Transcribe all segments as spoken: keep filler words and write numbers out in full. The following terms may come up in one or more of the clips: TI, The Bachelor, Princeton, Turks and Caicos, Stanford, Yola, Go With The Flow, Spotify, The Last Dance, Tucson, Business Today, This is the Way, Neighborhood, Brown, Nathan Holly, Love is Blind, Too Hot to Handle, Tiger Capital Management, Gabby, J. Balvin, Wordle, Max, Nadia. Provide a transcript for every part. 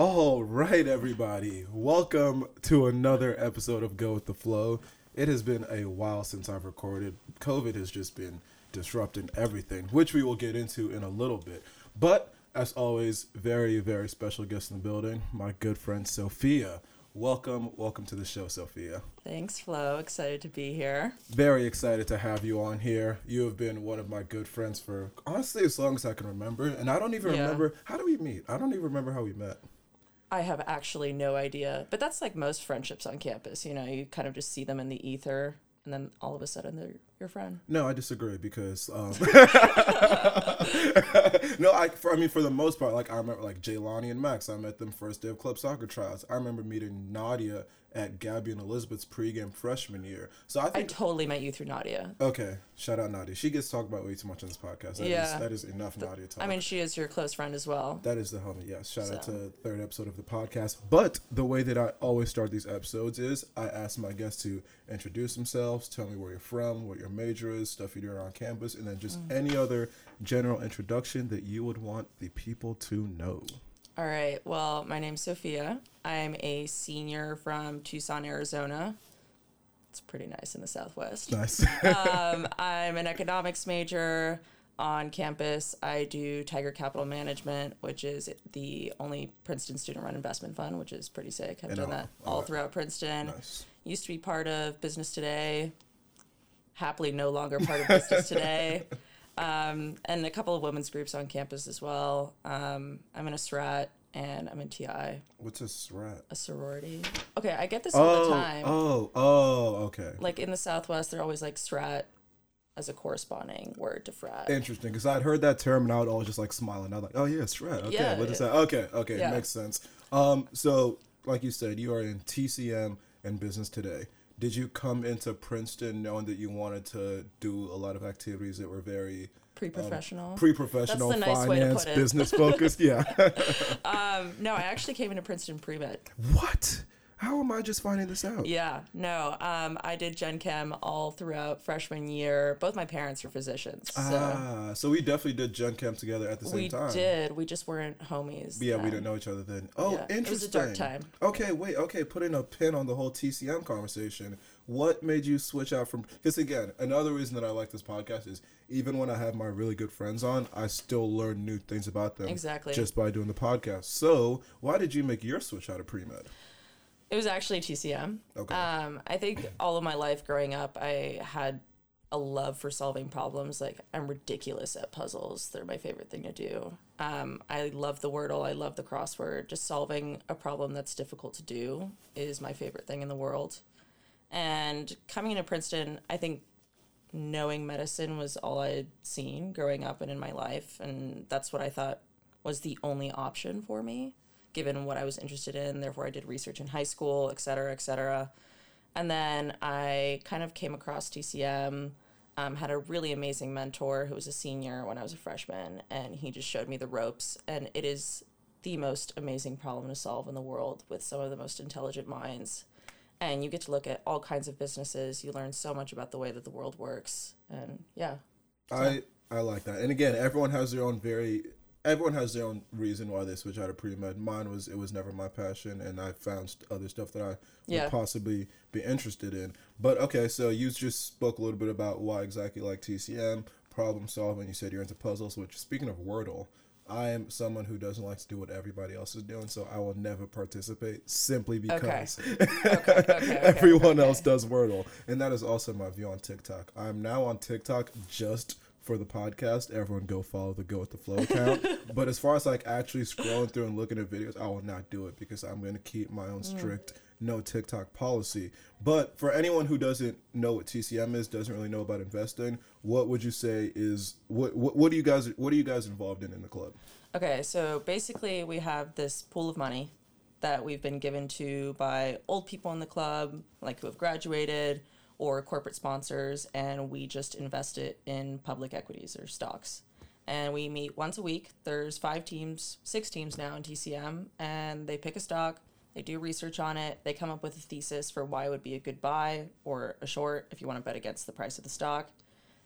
All right, everybody. Welcome to another episode of Go With The Flow. It has been a while since I've recorded. COVID has just been disrupting everything, which we will get into in a little bit. But as always, very, very special guest in the building, my good friend Sophia. Welcome, welcome to the show, Sophia. Thanks, Flo. Excited to be here. Very excited to have you on here. You have been one of my good friends for, honestly, as long as I can remember. And I don't even yeah. remember, how do we meet? I don't even remember how we met. I have actually no idea. But that's like most friendships on campus. You know, you kind of just see them in the ether, and then all of a sudden they're your friend. No, I disagree because, um, no, I, for, I mean, for the most part, like I remember like Jelani and Max, I met them first day of club soccer trials. I remember meeting Nadia at Gabby and Elizabeth's pregame freshman year. So I think I totally met you through Nadia. Okay. Shout out Nadia. She gets talked about way too much on this podcast. That yeah. Is, that is enough the, Nadia talk. I mean, she is your close friend as well. That is the homie. Yes. Shout so. out to the third episode of the podcast. But the way that I always start these episodes is I ask my guests to introduce themselves, tell me where you're from, what your major is, stuff you do on campus, and then just mm. any other general introduction that you would want the people to know. All right. Well, my name's Sophia. I'm a senior from Tucson, Arizona. It's pretty nice in the Southwest. Nice. um, I'm an economics major on campus. I do Tiger Capital Management, which is the only Princeton student-run investment fund, which is pretty sick. I've and done all, that all, all throughout Princeton. Nice. Used to be part of Business Today. Happily no longer part of Business Today. Um, and a couple of women's groups on campus as well. Um, I'm in a S R A T and I'm in T I. What's a S R A T? A sorority. Okay, I get this oh, all the time. Oh, oh, okay. Like in the Southwest, they're always like S R A T as a corresponding word to frat. Interesting, because I'd heard that term and I would always just like smile and I was like, oh yeah, S R A T. Okay, yeah, what is that? Okay, okay, yeah. Makes sense. Um, so, like you said, you are in T C M and Business Today. Did you come into Princeton knowing that you wanted to do a lot of activities that were very pre-professional, um, pre-professional That's the nice finance, way to put it. Business focused? Yeah. um, no, I actually came into Princeton pre-med. What? How am I just finding this out? Yeah, no, um, I did Gen Chem all throughout freshman year. Both my parents were physicians. So ah, so we definitely did Gen Chem together at the same we time. We did. We just weren't homies. Yeah, then. We didn't know each other then. Oh, yeah. Interesting. It was a dark time. Okay, wait, okay, putting a pin on the whole T C M conversation. What made you switch out from, because again, another reason that I like this podcast is even when I have my really good friends on, I still learn new things about them. Exactly. Just by doing the podcast. So why did you make your switch out of pre-med? It was actually T C M. Okay. Um, I think all of my life growing up, I had a love for solving problems. Like, I'm ridiculous at puzzles. They're my favorite thing to do. Um, I love the Wordle. I love the crossword. Just solving a problem that's difficult to do is my favorite thing in the world. And coming into Princeton, I think knowing medicine was all I'd seen growing up and in my life. And that's what I thought was the only option for me, given what I was interested in. Therefore, I did research in high school, et cetera, et cetera. And then I kind of came across T C M, um, had a really amazing mentor who was a senior when I was a freshman, and he just showed me the ropes. And it is the most amazing problem to solve in the world with some of the most intelligent minds. And you get to look at all kinds of businesses. You learn so much about the way that the world works. And yeah. So. I, I like that. And again, everyone has their own very... Everyone has their own reason why they switch out of pre-med. Mine was, it was never my passion, and I found other stuff that I would yeah. possibly be interested in. But, okay, so you just spoke a little bit about why exactly like T C M, problem solving. You said you're into puzzles, which, speaking of Wordle, I am someone who doesn't like to do what everybody else is doing, so I will never participate simply because okay. okay, okay, okay, everyone okay. else does Wordle. And that is also my view on TikTok. I'm now on TikTok just for the podcast. Everyone go follow the Go With The Flow account. But as far as like actually scrolling through and looking at videos, I will not do it because I'm going to keep my own strict mm. no TikTok policy. But for anyone who doesn't know what T C M is, doesn't really know about investing, what would you say is what what, what do you guys what are you guys involved in in the club? Okay, so basically we have this pool of money that we've been given to by old people in the club, like who have graduated, or corporate sponsors, and we just invest it in public equities or stocks. And we meet once a week. There's five teams, six teams now in T C M, and they pick a stock, they do research on it, they come up with a thesis for why it would be a good buy or a short if you want to bet against the price of the stock.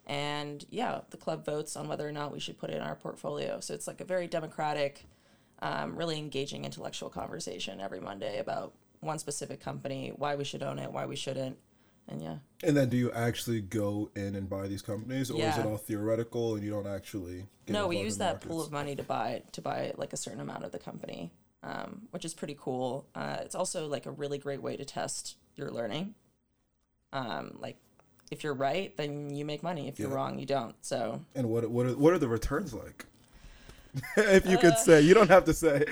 And yeah, the club votes on whether or not we should put it in our portfolio. So it's like a very democratic um, really engaging intellectual conversation every Monday about one specific company, why we should own it, why we shouldn't. And yeah. And then do you actually go in and buy these companies, or yeah. is it all theoretical and you don't actually get No, we use that markets? pool of money to buy to buy like a certain amount of the company, um, which is pretty cool. Uh, it's also like a really great way to test your learning. Um, like if you're right, then you make money. If yeah. you're wrong, you don't. So And what what are what are the returns like? If you uh, could say, you don't have to say.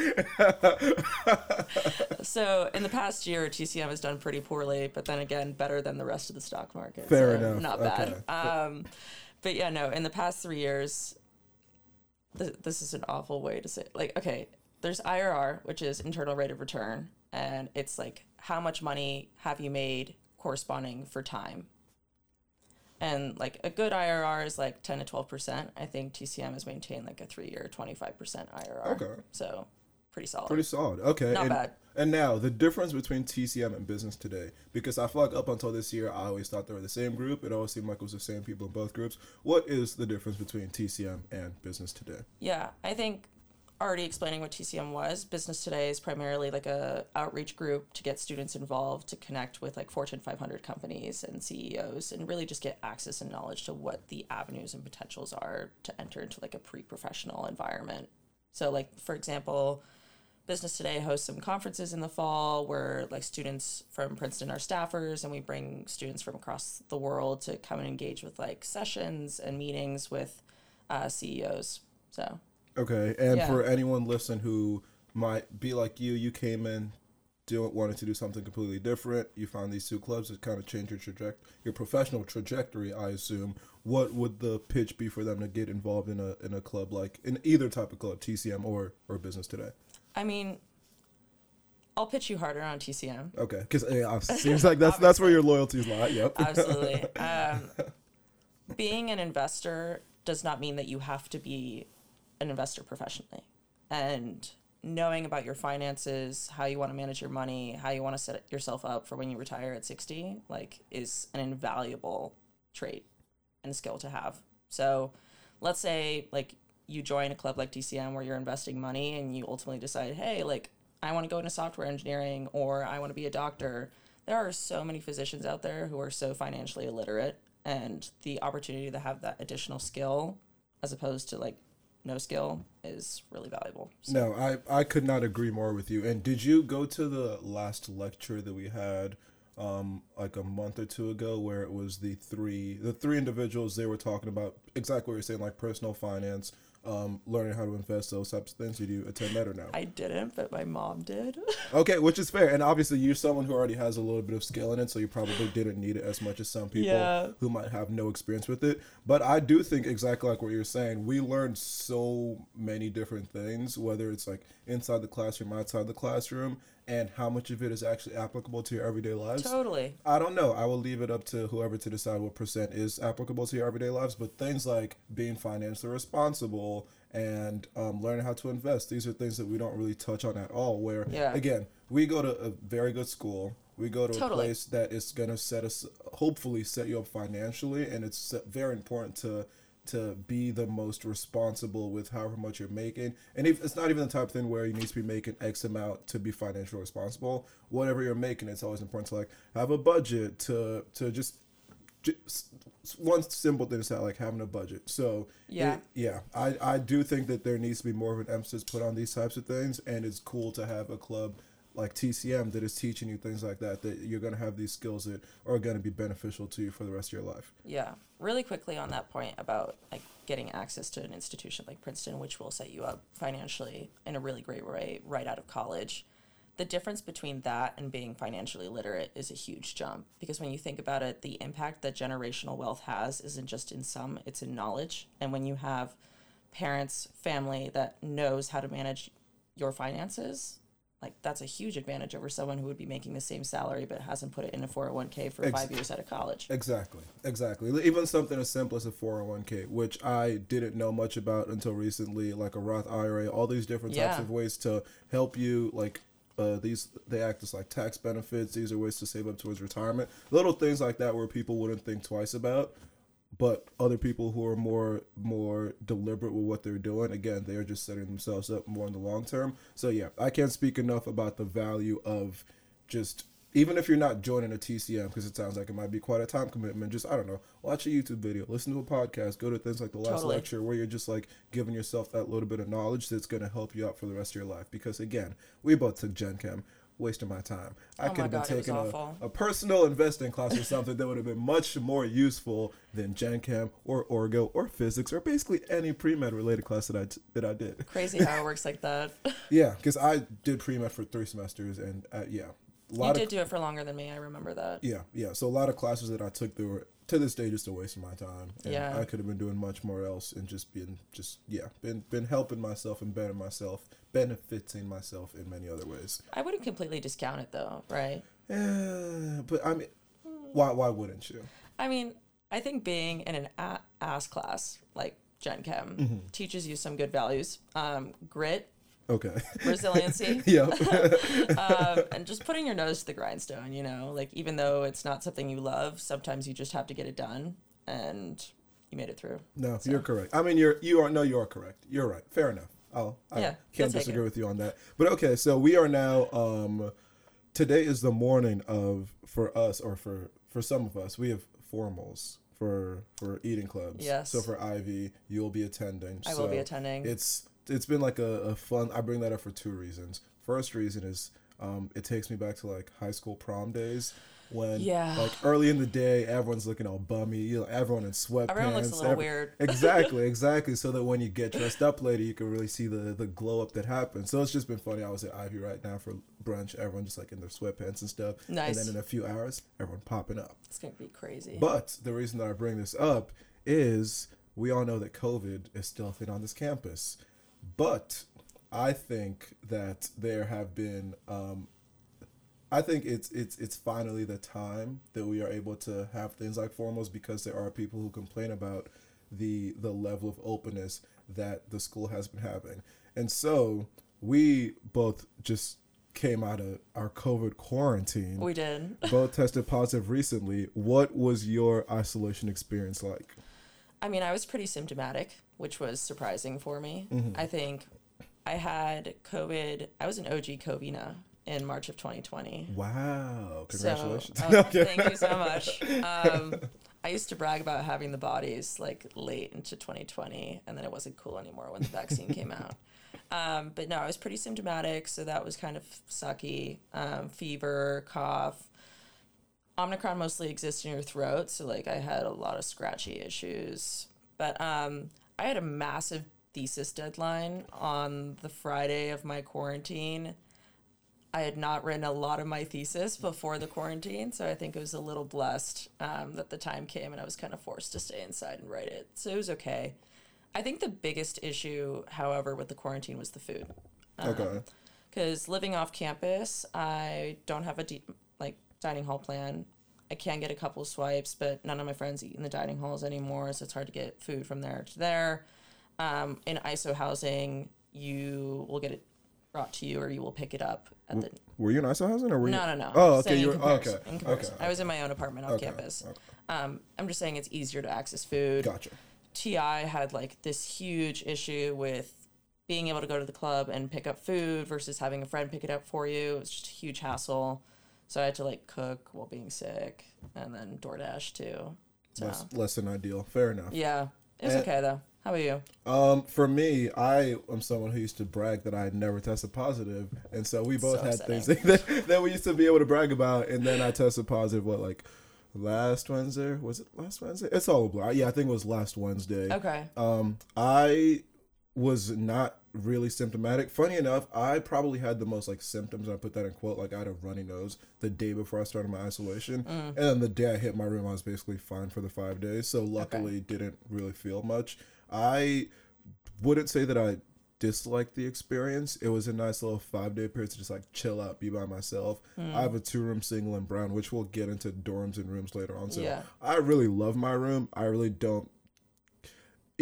So in the past year, T C M has done pretty poorly, but then again, better than the rest of the stock market. Fair so enough. Not bad. Okay. Um, but yeah, no, in the past three years, th- this is an awful way to say, like, okay, there's I R R, which is internal rate of return. And it's like, how much money have you made corresponding for time? And like a good I R R is like ten to twelve percent. I think T C M has maintained like a three-year twenty-five percent I R R. Okay. So pretty solid. Pretty solid. Okay. Not and, bad. And now the difference between T C M and Business Today, because I feel like up until this year, I always thought they were the same group. It always seemed like it was the same people in both groups. What is the difference between T C M and Business Today? Yeah, I think already explaining what T C M was, Business Today is primarily like a outreach group to get students involved, to connect with like Fortune five hundred companies and C E Os, and really just get access and knowledge to what the avenues and potentials are to enter into like a pre-professional environment. So like, for example, Business Today hosts some conferences in the fall where like students from Princeton are staffers, and we bring students from across the world to come and engage with like sessions and meetings with uh, C E Os. So Okay, and yeah. for anyone listening who might be like you, you came in doing, wanted to do something completely different. You found these two clubs that kind of changed your traject- your professional trajectory, I assume. What would the pitch be for them to get involved in a in a club like, in either type of club, T C M or, or Business Today? I mean, I'll pitch you harder on T C M. Okay, because yeah, it seems like that's, that's where your loyalties lie, yep. Absolutely. Um, being an investor does not mean that you have to be an investor professionally, and knowing about your finances, how you want to manage your money, how you want to set yourself up for when you retire at sixty, like, is an invaluable trait and skill to have. So let's say like you join a club like T C M where you're investing money and you ultimately decide, hey, like I want to go into software engineering, or I want to be a doctor. There are so many physicians out there who are so financially illiterate, and the opportunity to have that additional skill as opposed to like no skill is really valuable. So. No, I, I could not agree more with you. And did you go to the last lecture that we had um, like a month or two ago, where it was the three the three individuals? They were talking about exactly what you're saying, like personal finance, um, learning how to invest, those types of things. Did you attend that or no? I didn't, but my mom did. Okay, which is fair. And obviously you're someone who already has a little bit of skill in it, so you probably didn't need it as much as some people yeah. who might have no experience with it. But I do think exactly like what you're saying, we learned so many different things, whether it's like inside the classroom, outside the classroom, and how much of it is actually applicable to your everyday lives. Totally. I don't know. I will leave it up to whoever to decide what percent is applicable to your everyday lives, but things like being financially responsible and um, learning how to invest, these are things that we don't really touch on at all, where, yeah. again, we go to a very good school. We go to totally. a place that is going to set us, hopefully set you up financially, and it's very important to to be the most responsible with however much you're making. And if it's not even the type of thing where you need to be making X amount to be financially responsible, whatever you're making, it's always important to like have a budget, to to just, just one simple thing is that like having a budget. So yeah, it, yeah, I, I do think that there needs to be more of an emphasis put on these types of things. And it's cool to have a club like T C M that is teaching you things like that, that you're going to have these skills that are going to be beneficial to you for the rest of your life. Yeah. Really quickly on that point about like getting access to an institution like Princeton, which will set you up financially in a really great way right out of college. The difference between that and being financially literate is a huge jump, because when you think about it, the impact that generational wealth has isn't just in some, it's in knowledge. And when you have parents, family that knows how to manage your finances, like, that's a huge advantage over someone who would be making the same salary but hasn't put it in a four oh one k for Ex- five years out of college. Exactly, exactly. Even something as simple as a four oh one k, which I didn't know much about until recently, like a Roth I R A, all these different yeah. types of ways to help you, like, uh, these they act as, like, tax benefits. These are ways to save up towards retirement. Little things like that where people wouldn't think twice about. But other people who are more more deliberate with what they're doing, again, they're just setting themselves up more in the long term. So, yeah, I can't speak enough about the value of just, even if you're not joining a T C M, because it sounds like it might be quite a time commitment, just, I don't know, watch a YouTube video, listen to a podcast, go to things like the last totally. lecture where you're just, like, giving yourself that little bit of knowledge that's going to help you out for the rest of your life. Because, again, we both took Gen Chem. Wasting my time. I oh could have been God, taking a, a personal investing class or something that would have been much more useful than Gen Chem or Orgo or physics or basically any pre-med related class that I, t- that I did. Crazy how it works like that. Yeah, because I did pre-med for three semesters and uh, yeah. A lot you did of, do it for longer than me. I remember that. Yeah, yeah. So a lot of classes that I took that were to this day just a waste of my time. And yeah. I could have been doing much more else and just been just yeah, been been helping myself and bettering myself, benefiting myself in many other ways. I wouldn't completely discount it though, right? Yeah, but I mean, why why wouldn't you? I mean, I think being in an a- ass class like Gen Chem mm-hmm. teaches you some good values, um, grit. Okay. Resiliency. Yeah. um, and just putting your nose to the grindstone, you know, like even though it's not something you love, sometimes you just have to get it done and you made it through. No, so. You're correct. I mean, you're, you are, no, you are correct. You're right. Fair enough. I'll, I yeah, can't disagree it. with you on that. But okay, so we are now, um, today is the morning of, for us or for, for some of us, we have formals. For, for eating clubs. Yes. So for Ivy, you'll be attending. I so will be attending. It's it's been like a, a fun. I bring that up for two reasons. First reason is um, it takes me back to like high school prom days when yeah. like early in the day everyone's looking all bummy. You know, everyone in sweatpants. Everyone looks a little every, weird. exactly, exactly. So that when you get dressed up later, you can really see the the glow up that happens. So it's just been funny. I was at Ivy right now for brunch. Everyone just like in their sweatpants and stuff. Nice. And then in a few hours, everyone popping up. It's gonna be crazy. But the reason that I bring this up is we all know that COVID is still a thing on this campus, but I think that there have been. Um, I think it's it's it's finally the time that we are able to have things like formals because there are people who complain about the the level of openness that the school has been having, and so we both just. Came out of our COVID quarantine. We did. Both tested positive recently. What was your isolation experience like? I mean, I was pretty symptomatic, which was surprising for me. Mm-hmm. I think I had COVID. I was an O G Covina in March of twenty twenty. Wow. Congratulations. So, oh, okay. Thank you so much. Um, I used to brag about having the bodies like late into twenty twenty, and then it wasn't cool anymore when the vaccine came out. Um, but no, I was pretty symptomatic, so that was kind of sucky. Um, fever, cough. Omicron mostly exists in your throat, so like I had a lot of scratchy issues. But um, I had a massive thesis deadline on the Friday of my quarantine. I had not written a lot of my thesis before the quarantine, so I think it was a little blessed um, that the time came and I was kind of forced to stay inside and write it. So it was okay. I think the biggest issue, however, with the quarantine was the food. Um, okay. Because living off campus, I don't have a de- like dining hall plan. I can get a couple of swipes, but none of my friends eat in the dining halls anymore, so it's hard to get food from there to there. Um, in I S O housing, you will get it brought to you or you will pick it up. At w- the. Were you in I S O housing? Or were you... No, no, no. Oh, okay. You were... oh, okay. Okay, okay. I was in my own apartment off okay. campus. Okay. Um, I'm just saying it's easier to access food. Gotcha. T I had like this huge issue with being able to go to the club and pick up food versus having a friend pick it up for you. It was just a huge hassle. So I had to like cook while being sick and then DoorDash too. So. Less, less than ideal. Fair enough. Yeah. It was and, okay though. How about you? Um, for me, I am someone who used to brag that I had never tested positive. And so we both so had upsetting. things that, that we used to be able to brag about. And then I tested positive, what, like, Last Wednesday? Was it last Wednesday? It's all a blur. Yeah, I think it was last Wednesday. Okay. Um, I was not really symptomatic. Funny enough, I probably had the most, like, symptoms. I put that in quote. Like, I had a runny nose the day before I started my isolation. Mm. And then the day I hit my room, I was basically fine for the five days. So, luckily, okay. didn't really feel much. I wouldn't say that I disliked the experience. It was a nice little five-day period to just like chill out, be by myself. Mm. I have a two-room single in Brown, which we'll get into dorms and rooms later on. So yeah. I really love my room. I really don't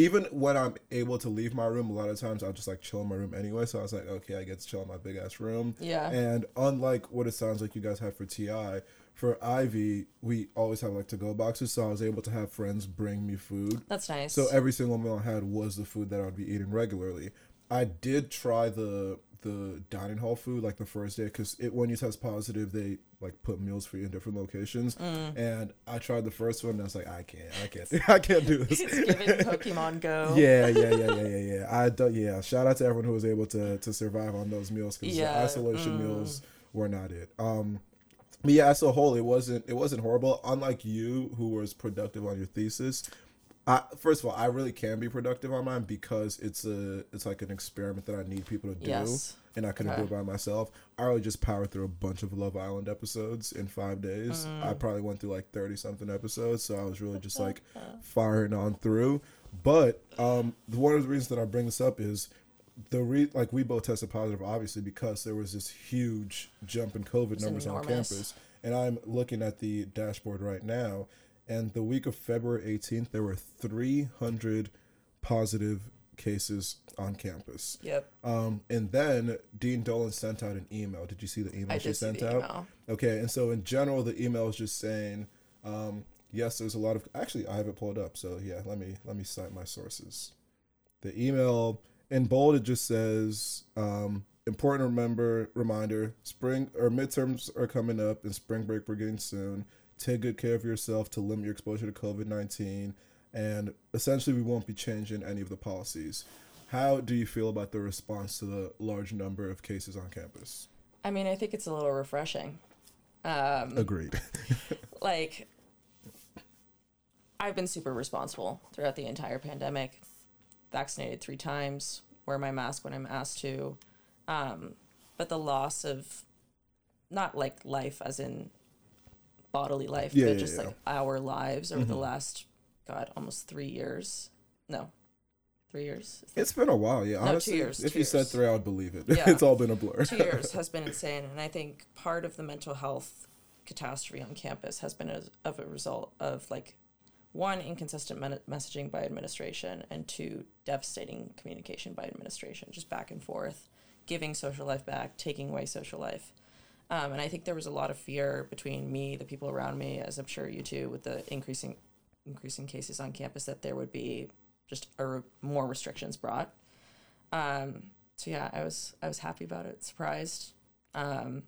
even when I'm able to leave my room, a lot of times I'll just like chill in my room anyway. So I was like, okay, I get to chill in my big ass room. Yeah. And unlike what it sounds like you guys had for T I, for Ivy, we always have like to-go boxes, so I was able to have friends bring me food. That's nice. So every single meal I had was the food that I would be eating regularly. I did try the the dining hall food like the first day, because it when you test positive, they like put meals for you in different locations. Mm. And I tried the first one and I was like, I can't, I can't, I can't do this. It's giving Pokemon Go. Yeah, yeah, yeah, yeah, yeah, yeah. I do, yeah. Shout out to everyone who was able to to survive on those meals, because yeah. the isolation mm. meals were not it. Um, but yeah, as a whole, it wasn't it wasn't horrible. Unlike you, who was productive on your thesis. I, first of all, I really can be productive on mine because it's a it's like an experiment that I need people to do, yes. and I couldn't okay. do it by myself. I really just powered through a bunch of Love Island episodes in five days. Mm. I probably went through like thirty-something episodes, so I was really just like firing on through. But um, one of the reasons that I bring this up is the re- like we both tested positive, obviously, because there was this huge jump in COVID numbers on campus. And I'm looking at the dashboard right now. And the week of February eighteenth, there were three hundred positive cases on campus. Yep. Um, and then Dean Dolan sent out an email. Did you see the email I she sent out? Email. Okay. And so in general, the email is just saying, um, yes, there's a lot of. Actually, I have it pulled up. So yeah, let me let me cite my sources. The email in bold, it just says. Um, Important remember reminder: spring or midterms are coming up, and spring break begins soon. Take good care of yourself to limit your exposure to COVID nineteen, and essentially we won't be changing any of the policies. How do you feel about the response to the large number of cases on campus? I mean, I think it's a little refreshing. Um, Agreed. Like, I've been super responsible throughout the entire pandemic. Vaccinated three times. Wear my mask when I'm asked to. Um, but the loss of, not like life as in bodily life, yeah, but just yeah, yeah. like our lives over mm-hmm. the last, God, almost three years. No, three years. It's been a while, yeah. No, honestly, two years, if two you years. said three, I would believe it. Yeah. It's all been a blur. Two years has been insane. And I think part of the mental health catastrophe on campus has been a, of a result of like, one, inconsistent men- messaging by administration, and two, devastating communication by administration, just back and forth. Giving social life back, taking away social life. Um, and I think there was a lot of fear between me, the people around me, as I'm sure you too, with the increasing increasing cases on campus, that there would be just a re- more restrictions brought. Um, so yeah, I was I was happy about it, surprised. Um,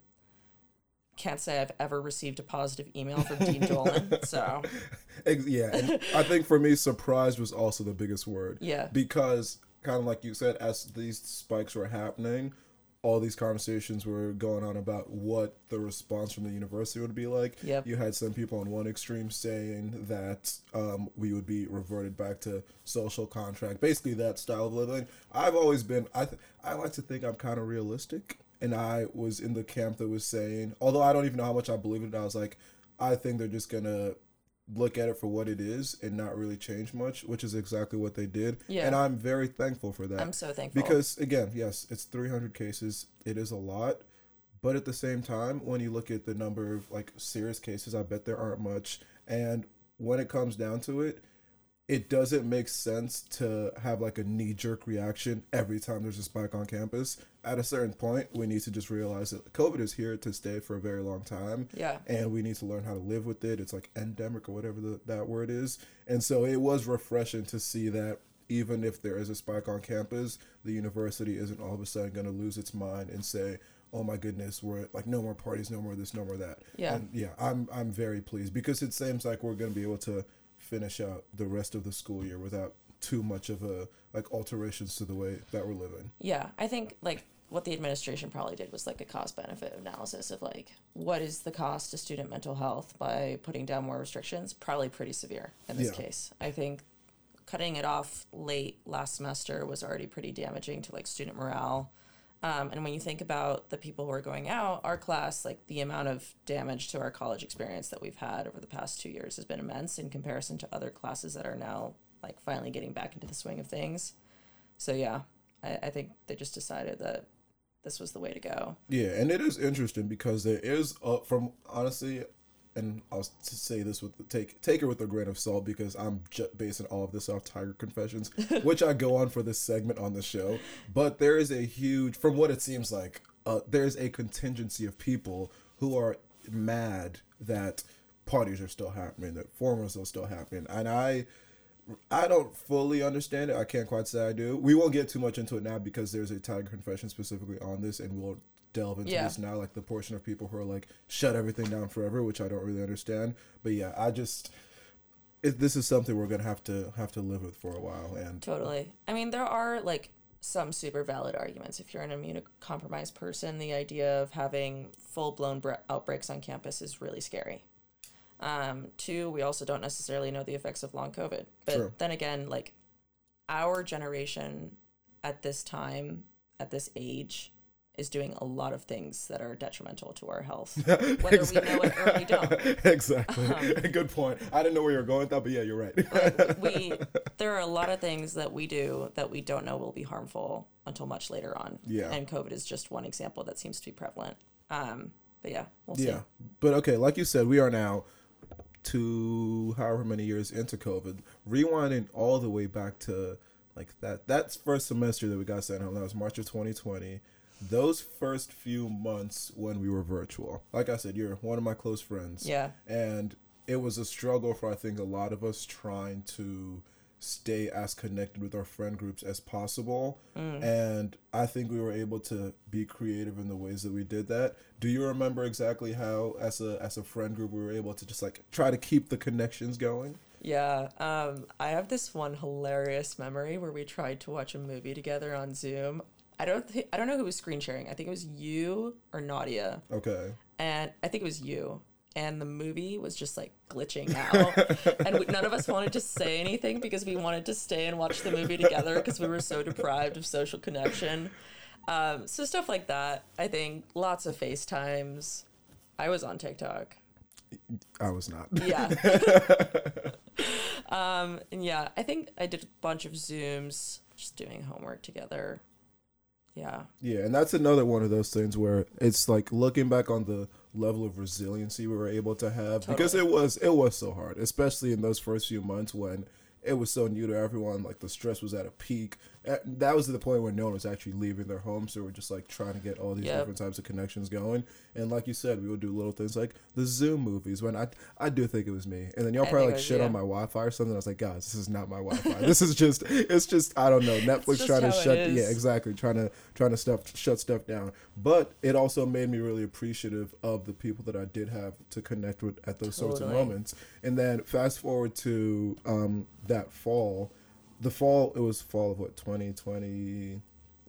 can't say I've ever received a positive email from Dean Dolan, so. Yeah, and I think for me, surprised was also the biggest word. Yeah. Because... kind of like you said, as these spikes were happening, all these conversations were going on about what the response from the university would be like. Yep. You had some people on one extreme saying that um, we would be reverted back to social contract, basically that style of living. I've always been, I th- I like to think I'm kind of realistic, and I was in the camp that was saying, although I don't even know how much I believe it, I was like, I think they're just going to look at it for what it is and not really change much, which is exactly what they did. Yeah. And I'm very thankful for that. I'm so thankful. Because, again, yes, it's three hundred cases. It is a lot. But at the same time, when you look at the number of, like, serious cases, I bet there aren't much. And when it comes down to it, it doesn't make sense to have, like, a knee-jerk reaction every time there's a spike on campus. At a certain point, we need to just realize that COVID is here to stay for a very long time. Yeah. And we need to learn how to live with it. It's like endemic or whatever the, that word is. And so it was refreshing to see that even if there is a spike on campus, the university isn't all of a sudden going to lose its mind and say, oh my goodness, we're like no more parties, no more this, no more that. Yeah. And yeah, I'm I'm very pleased, because it seems like we're going to be able to finish out the rest of the school year without too much of a like alterations to the way that we're living. Yeah, I think like what the administration probably did was like a cost benefit analysis of like what is the cost to student mental health by putting down more restrictions, probably pretty severe in this yeah. case. I think cutting it off late last semester was already pretty damaging to like student morale. Um, and when you think about the people who are going out, our class, like the amount of damage to our college experience that we've had over the past two years has been immense in comparison to other classes that are now like finally getting back into the swing of things. So yeah, I, I think they just decided that this was the way to go. Yeah, and it is interesting because there is, uh, from honestly, and I'll say this with the take take her with a grain of salt, because I'm j- basing all of this off Tiger Confessions, which I go on for this segment on the show. But there is a huge, from what it seems like, uh, there's a contingency of people who are mad that parties are still happening, that forums are still happening, and I. I don't fully understand it. I can't quite say I do. We won't get too much into it now because there's a Tiger Confession specifically on this, and we'll delve into yeah. this now, like the portion of people who are like, shut everything down forever, which I don't really understand. But yeah, I just, it, this is something we're going to have to have to live with for a while. And totally. I mean, there are like some super valid arguments. If you're an immunocompromised person, the idea of having full-blown bre- outbreaks on campus is really scary. Um, two, we also don't necessarily know the effects of long COVID. But True. Then again, like, our generation at this time, at this age, is doing a lot of things that are detrimental to our health, whether exactly. we know it or we don't. Exactly. Um, Good point. I didn't know where you were going with that, but yeah, you're right. like we, there are a lot of things that we do that we don't know will be harmful until much later on. Yeah. And COVID is just one example that seems to be prevalent. Um, but yeah, we'll see. Yeah. But okay, like you said, we are now... to however many years into COVID, rewinding all the way back to like that that's first semester that we got sent home. That was March of twenty twenty. Those first few months when we were virtual, like I said, you're one of my close friends, yeah, and it was a struggle for I think a lot of us trying to stay as connected with our friend groups as possible. Mm. And I think we were able to be creative in the ways that we did that. Do you remember exactly how, as a as a friend group, we were able to just like try to keep the connections going? Yeah, um, I have this one hilarious memory where we tried to watch a movie together on Zoom. I don't th- I don't know who was screen sharing. I think it was you or Nadia. Okay. And I think it was you. And the movie was just, like, glitching out. And we, none of us wanted to say anything because we wanted to stay and watch the movie together because we were so deprived of social connection. Um, so stuff like that, I think. Lots of FaceTimes. I was on TikTok. I was not. Yeah. um, and, yeah, I think I did a bunch of Zooms, just doing homework together. Yeah. Yeah, and that's another one of those things where it's, like, looking back on the – level of resiliency we were able to have, totally. Because it was it was so hard, especially in those first few months when it was so new to everyone. Like the stress was at a peak. That was to the point where no one was actually leaving their home, so we're just like trying to get all these yep. different types of connections going. And like you said, we would do little things like the Zoom movies when I I do think it was me, and then y'all I probably like was, shit yeah. on my Wi-Fi or something. I was like, guys, this is not my Wi-Fi. This is just it's just I don't know. Netflix trying to shut yeah exactly trying to trying to stuff shut stuff down. But it also made me really appreciative of the people that I did have to connect with at those totally. Sorts of moments. And then fast forward to um, that fall. The fall, it was fall of what, twenty twenty?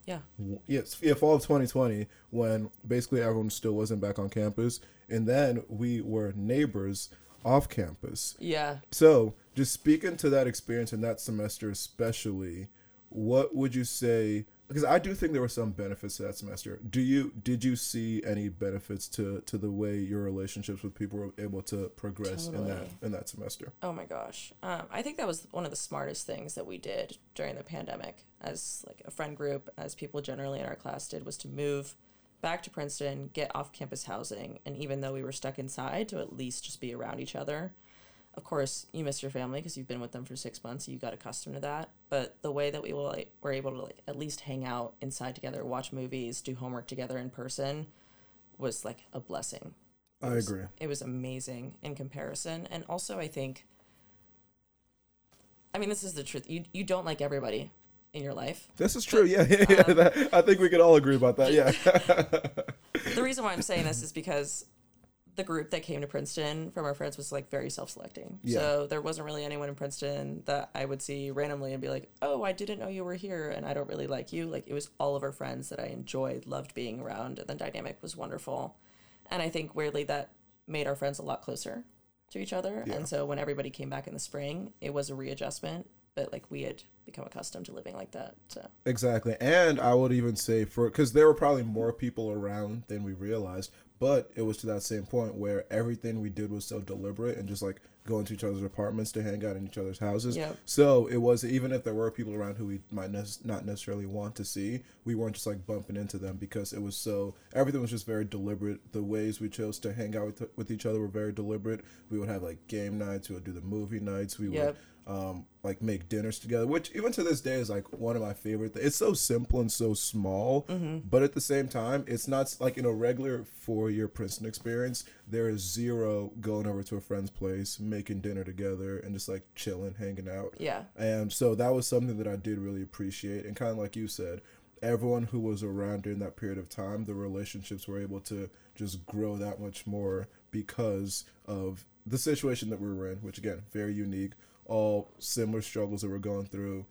Yeah. Yes, yeah, fall of twenty twenty, when basically everyone still wasn't back on campus. And then we were neighbors off campus. Yeah. So just speaking to that experience in that semester especially, what would you say, because I do think there were some benefits to that semester. Do you, did you see any benefits to, to the way your relationships with people were able to progress totally. in that, in that semester? Oh my gosh. Um, I think that was one of the smartest things that we did during the pandemic as like a friend group, as people generally in our class did, was to move back to Princeton, get off campus housing. And even though we were stuck inside, to at least just be around each other. Of course, you miss your family because you've been with them for six months. So you got accustomed to that. But the way that we will, like, were able to like, at least hang out inside together, watch movies, do homework together in person was like a blessing. It I was, agree. It was amazing in comparison. And also I think, I mean, this is the truth. You you don't like everybody in your life. This is true. But, yeah. yeah, yeah. Um, that, I think we could all agree about that. Yeah. The reason why I'm saying this is because the group that came to Princeton from our friends was like very self-selecting. Yeah. So there wasn't really anyone in Princeton that I would see randomly and be like, oh, I didn't know you were here and I don't really like you. Like it was all of our friends that I enjoyed, loved being around, and the dynamic was wonderful. And I think weirdly that made our friends a lot closer to each other. Yeah. And so when everybody came back in the spring, it was a readjustment, but like we had become accustomed to living like that. So. Exactly. And I would even say for, because there were probably more people around than we realized, but it was to that same point where everything we did was so deliberate and just like going to each other's apartments to hang out in each other's houses. Yep. So it was, even if there were people around who we might ne- not necessarily want to see, we weren't just like bumping into them because it was so, everything was just very deliberate. The ways we chose to hang out with, with each other were very deliberate. We would have like game nights, we would do the movie nights, we yep. would um like make dinners together, which even to this day is like one of my favorite things. It's so simple and so small, mm-hmm. but at the same time, it's not like in a regular four-year Princeton experience, there is zero going over to a friend's place, making dinner together, and just like chilling, hanging out. Yeah. And so that was something that I did really appreciate. And kind of like you said, everyone who was around during that period of time, the relationships were able to just grow that much more because of the situation that we were in, which again, very unique. All similar struggles that we're going through,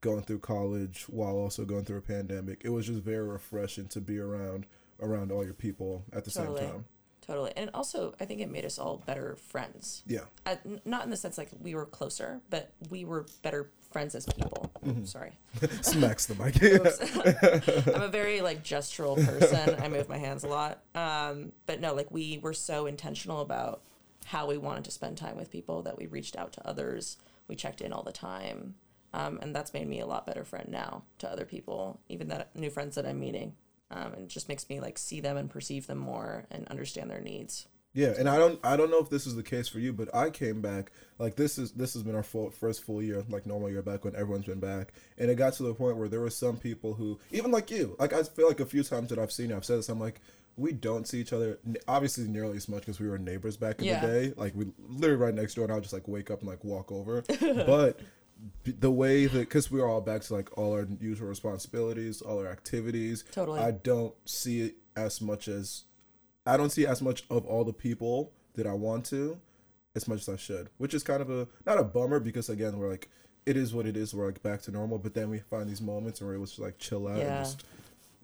going through college while also going through a pandemic. It was just very refreshing to be around around all your people at the totally. same time. Totally. And also, I think it made us all better friends. Yeah. I, not in the sense like we were closer, but we were better friends as people. Mm-hmm. Sorry. Smacks the mic. I'm a very like gestural person. I move my hands a lot. Um, but no, like we were so intentional about how we wanted to spend time with people, that we reached out to others, we checked in all the time, um, and that's made me a lot better friend now to other people, even that new friends that I'm meeting, um, and it just makes me like see them and perceive them more and understand their needs. Yeah, and I don't I don't know if this is the case for you, but I came back like this is this has been our full, first full year, like normal year back when everyone's been back, and it got to the point where there were some people who even like you, like I feel like a few times that I've seen you, I've said this, I'm like, we don't see each other, obviously, nearly as much because we were neighbors back in yeah. the day. Like, we literally right next door, and I'll just, like, wake up and, like, walk over. But the way that, because we were all back to, like, all our usual responsibilities, all our activities. Totally. I don't see it as much as, I don't see as much of all the people that I want to as much as I should. Which is kind of a, not a bummer because, again, we're, like, it is what it is. We're, like, back to normal. But then we find these moments where we're able to, like, chill out yeah. and just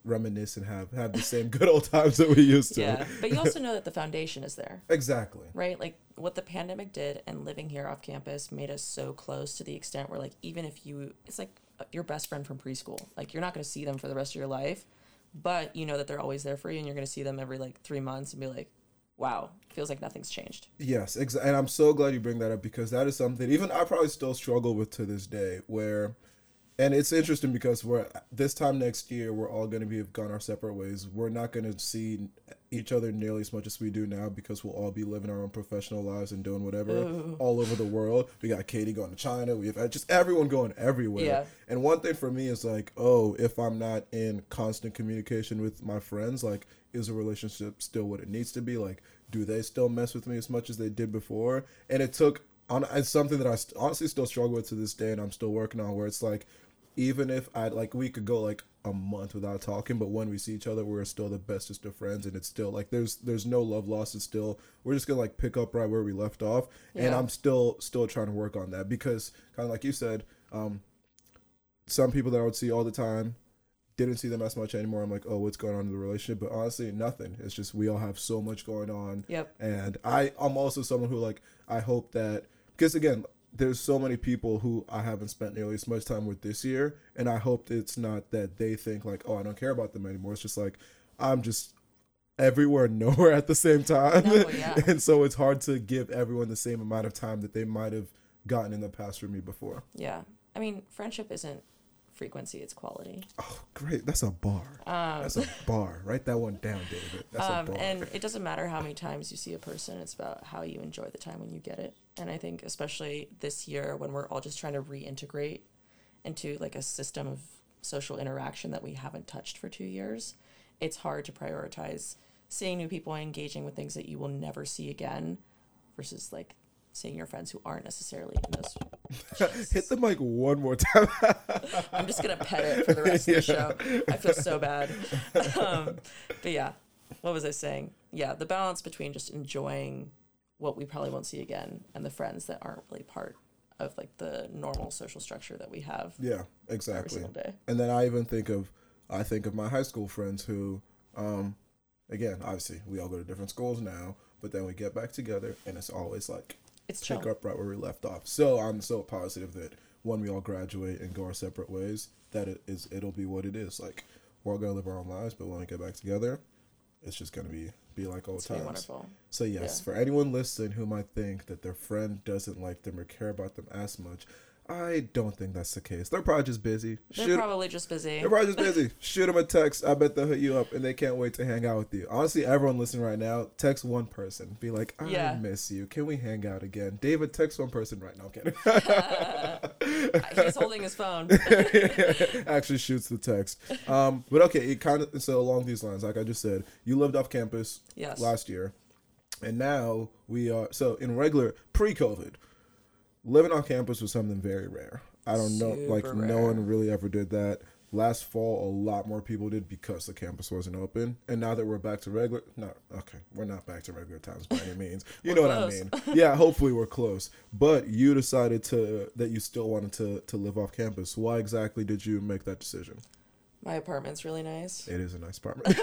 reminisce and have have the same good old times that we used to. Yeah, but you also know that the foundation is there. Exactly. Right? Like what the pandemic did and living here off campus made us so close to the extent where like even if you, it's like your best friend from preschool. Like you're not going to see them for the rest of your life, but you know that they're always there for you and you're going to see them every like three months and be like, wow, feels like nothing's changed. Yes, exactly. And I'm so glad you bring that up because that is something even I probably still struggle with to this day where and it's interesting because we're this time next year, we're all going to be have gone our separate ways. We're not going to see each other nearly as much as we do now because we'll all be living our own professional lives and doing whatever Ooh. all over the world. We got Katie going to China. We have just everyone going everywhere. Yeah. And one thing for me is like, oh, if I'm not in constant communication with my friends, like, is a relationship still what it needs to be? Like, do they still mess with me as much as they did before? And it took on it's something that I st- honestly still struggle with to this day, and I'm still working on where it's like, even if I like, we could go like a month without talking, but when we see each other, we're still the bestest of friends, and it's still like there's there's no love lost. It's still we're just gonna like pick up right where we left off, yeah. and I'm still still trying to work on that because kind of like you said, um, some people that I would see all the time didn't see them as much anymore. I'm like, oh, what's going on in the relationship? But honestly, nothing. It's just we all have so much going on. Yep. And I I'm also someone who like I hope that because again, there's so many people who I haven't spent nearly as much time with this year, and I hope it's not that they think like, oh, I don't care about them anymore. It's just like, I'm just everywhere and nowhere at the same time. No, yeah. And so it's hard to give everyone the same amount of time that they might have gotten in the past from me before. Yeah. I mean, friendship isn't frequency, it's quality. Oh, great. That's a bar. Um, That's a bar. Write that one down, David. That's um, a bar. And it doesn't matter how many times you see a person. It's about how you enjoy the time when you get it. And I think especially this year when we're all just trying to reintegrate into like a system of social interaction that we haven't touched for two years, it's hard to prioritize seeing new people and engaging with things that you will never see again versus like seeing your friends who aren't necessarily in those. Hit the mic one more time. I'm just going to pet it for the rest yeah. of the show. I feel so bad. Um, but yeah, what was I saying? Yeah, the balance between just enjoying what we probably won't see again and the friends that aren't really part of like the normal social structure that we have. Yeah, exactly. Every single day. And then I even think of, I think of my high school friends who, um, again, obviously we all go to different schools now, but then we get back together and it's always like, It's pick chill. up right where we left off. So I'm so positive that when we all graduate and go our separate ways, that it is, it'll be what it is. Like, we're all going to live our own lives, but when we get back together, it's just going to be, be like old it's times. Wonderful. So yes, yeah. For anyone listening who might think that their friend doesn't like them or care about them as much, I don't think that's the case. They're probably just busy. They're Shoot, probably just busy. They're probably just busy. Shoot them a text. I bet they'll hit you up, and they can't wait to hang out with you. Honestly, everyone listening right now, text one person. Be like, I yeah. miss you. Can we hang out again? David, text one person right now. I'm kidding. He's holding his phone. Actually shoots the text. Um, but okay, it kind of, so along these lines, like I just said, you lived off campus yes. last year, and now we are, so in regular, pre-COVID, living on campus was something very rare. I don't Super know, like, rare. No one really ever did that. Last fall, a lot more people did because the campus wasn't open. And now that we're back to regular, no, okay, we're not back to regular times by any means. You know close. What I mean? Yeah, hopefully we're close. But you decided to that you still wanted to to live off campus. Why exactly did you make that decision? My apartment's really nice. It is a nice apartment.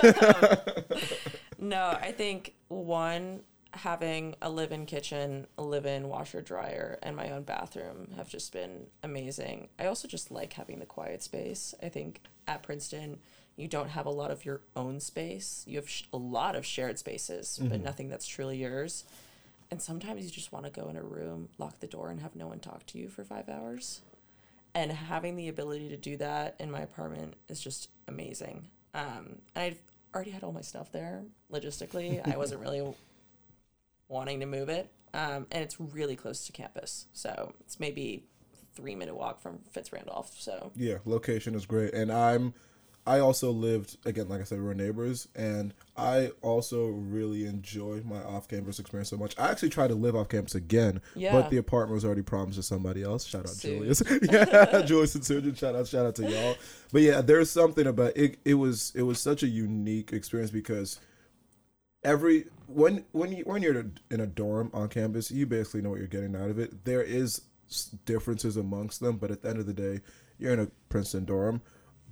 No, I think one. Having a live-in kitchen, a live-in washer dryer, and my own bathroom have just been amazing. I also just like having the quiet space. I think at Princeton, you don't have a lot of your own space. You have sh- a lot of shared spaces, mm-hmm. but nothing that's truly yours. And sometimes you just want to go in a room, lock the door, and have no one talk to you for five hours. And having the ability to do that in my apartment is just amazing. Um, and I already had all my stuff there logistically. I wasn't really wanting to move it, um, and it's really close to campus, so it's maybe three minute walk from Fitz Randolph. So yeah, location is great, and I'm, I also lived again, like I said, we were neighbors, and I also really enjoyed my off campus experience so much. I actually tried to live off campus again, yeah. but the apartment was already promised to somebody else. Shout out Soon. Julius, yeah, Julius and Susan. Shout out, shout out to y'all. But yeah, there's something about it. It was it was such a unique experience because. Every when when you when you're in a dorm on campus, you basically know what you're getting out of it. There is differences amongst them, but at the end of the day, you're in a Princeton dorm.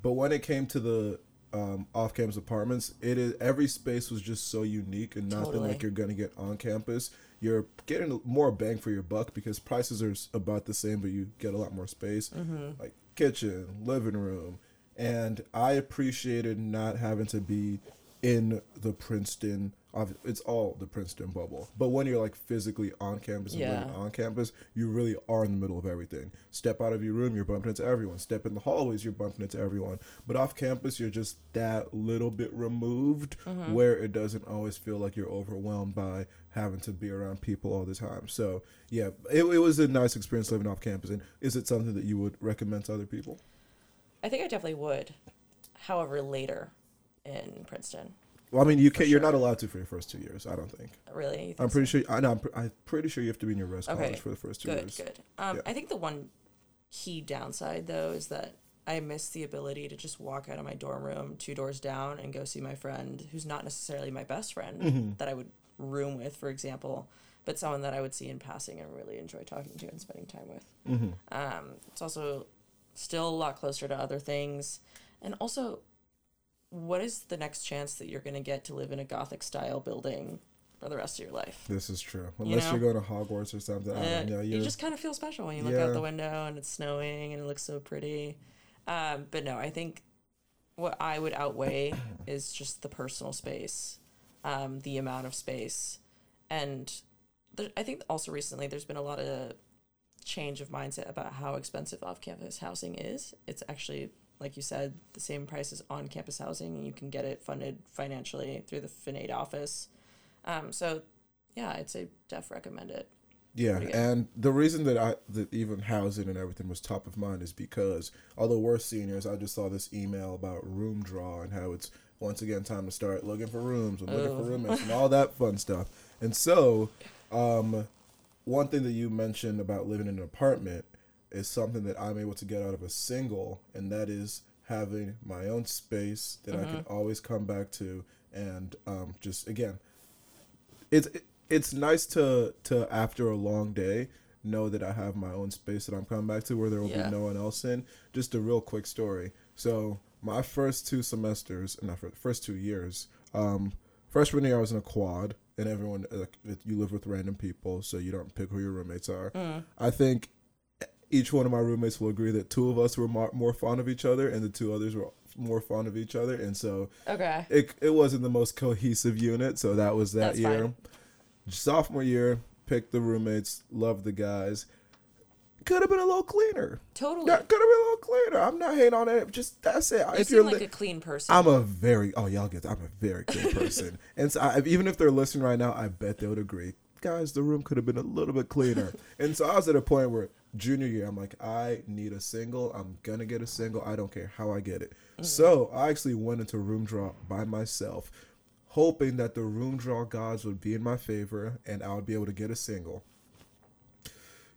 But when it came to the um, off-campus apartments, it is every space was just so unique and nothing totally. Like you're gonna get on campus. You're getting more bang for your buck because prices are about the same, but you get a lot more space, mm-hmm. like kitchen, living room, and I appreciated not having to be. In the Princeton, it's all the Princeton bubble. But when you're like physically on campus and yeah. living on campus, you really are in the middle of everything. Step out of your room, you're bumping into everyone. Step in the hallways, you're bumping into everyone. But off campus, you're just that little bit removed mm-hmm. where it doesn't always feel like you're overwhelmed by having to be around people all the time. So yeah, it, it was a nice experience living off campus. And is it something that you would recommend to other people? I think I definitely would. However, later. In Princeton. Well, I mean, you can't, you're sure. not allowed to for your first two years, I don't think. Really? You think I'm pretty so? sure. I, no, I'm, pr- I'm pretty sure you have to be in your res okay. college for the first two good, years. Good, good. Um, yeah. I think the one key downside, though, is that I miss the ability to just walk out of my dorm room two doors down and go see my friend, who's not necessarily my best friend mm-hmm. that I would room with, for example, but someone that I would see in passing and really enjoy talking to and spending time with. Mm-hmm. Um, it's also still a lot closer to other things. And also, what is the next chance that you're going to get to live in a Gothic style building for the rest of your life? This is true. Unless you know? You're going to Hogwarts or something. I don't know, you just kind of feel special when you yeah. look out the window and it's snowing and it looks so pretty. Um, but no, I think what I would outweigh is just the personal space, um, the amount of space. And there, I think also recently there's been a lot of change of mindset about how expensive off-campus housing is. It's actually... like you said, the same price as on-campus housing, and you can get it funded financially through the FinAid office. Um, so, yeah, I'd say def recommend it. Yeah, and the reason that I that even housing and everything was top of mind is because, although we're seniors, I just saw this email about room draw and how it's, once again, time to start looking for rooms and looking oh. for roommates and all that fun stuff. And so, um, one thing that you mentioned about living in an apartment is something that I'm able to get out of a single, and that is having my own space that mm-hmm. I can always come back to. And um, just, again, it's it's nice to, to, after a long day, know that I have my own space that I'm coming back to where there will yeah. be no one else in. Just a real quick story. So my first two semesters, not first two years, um, freshman year I was in a quad, and everyone, uh, you live with random people, so you don't pick who your roommates are. Mm. I think... each one of my roommates will agree that two of us were more, more fond of each other and the two others were more fond of each other. And so okay. it it wasn't the most cohesive unit. So that was that That's year. Fine. Sophomore year, picked the roommates, loved the guys. Could have been a little cleaner. Totally. Could have been a little cleaner. I'm not hating on it. Just that's it. You if seem you're like li- a clean person. I'm a very, oh, y'all get that. I'm a very clean person. And so I, even if they're listening right now, I bet they would agree. Guys, the room could have been a little bit cleaner. And so I was at a point where junior year, I'm like, I need a single. I'm going to get a single. I don't care how I get it. Mm-hmm. So I actually went into room draw by myself, hoping that the room draw gods would be in my favor and I would be able to get a single.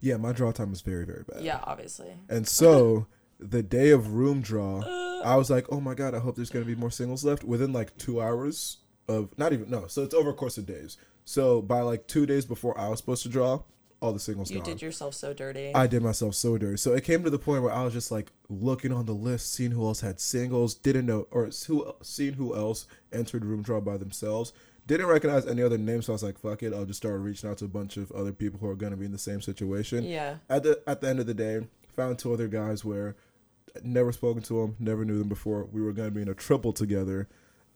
Yeah, my draw time was very, very bad. Yeah, obviously. And so the day of room draw, uh, I was like, oh my God, I hope there's going to be more singles left. Within like two hours of, not even, no, so it's over a course of days. So by like two days before I was supposed to draw, all the singles you gone. You did yourself so dirty. I did myself so dirty. So it came to the point where I was just like looking on the list, seeing who else had singles, didn't know, or who, seeing who else entered room draw by themselves. Didn't recognize any other names, so I was like, fuck it. I'll just start reaching out to a bunch of other people who are going to be in the same situation. Yeah. At the at the end of the day, found two other guys where never spoken to them, never knew them before. We were going to be in a triple together.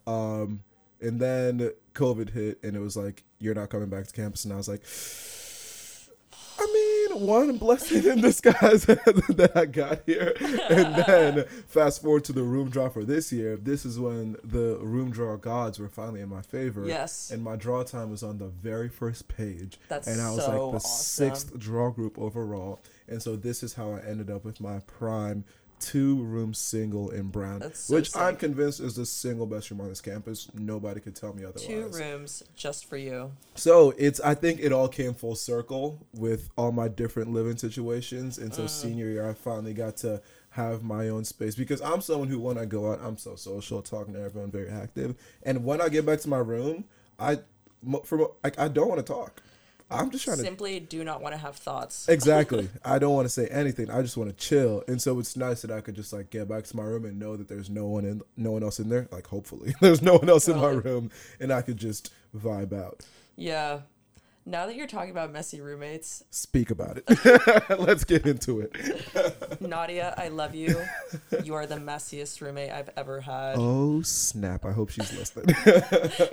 Um, and then COVID hit, and it was like, you're not coming back to campus. And I was like, I mean, one blessing in disguise that I got here. And then fast forward to the room draw for this year. This is when the room draw gods were finally in my favor. Yes. And my draw time was on the very first page. That's so awesome. And I was so like the awesome. sixth draw group overall. And so this is how I ended up with my prime two-room single in Brown, so which sick. I'm convinced is the single best room on this campus. Nobody could tell me otherwise. Two rooms just for you. So it's. I think it all came full circle with all my different living situations. And so uh. senior year, I finally got to have my own space because I'm someone who, when I go out, I'm so social, talking to everyone, very active. And when I get back to my room, I, from, I, I don't want to talk. I'm just trying simply to simply do not want to have thoughts. Exactly. I don't want to say anything. I just want to chill. And so it's nice that I could just like get back to my room and know that there's no one in, no one else in there. Like hopefully there's no one else oh. in my room and I could just vibe out. Yeah. Now that you're talking about messy roommates. Speak about it. Let's get into it. Nadia, I love you. You are the messiest roommate I've ever had. Oh, snap. I hope she's listening.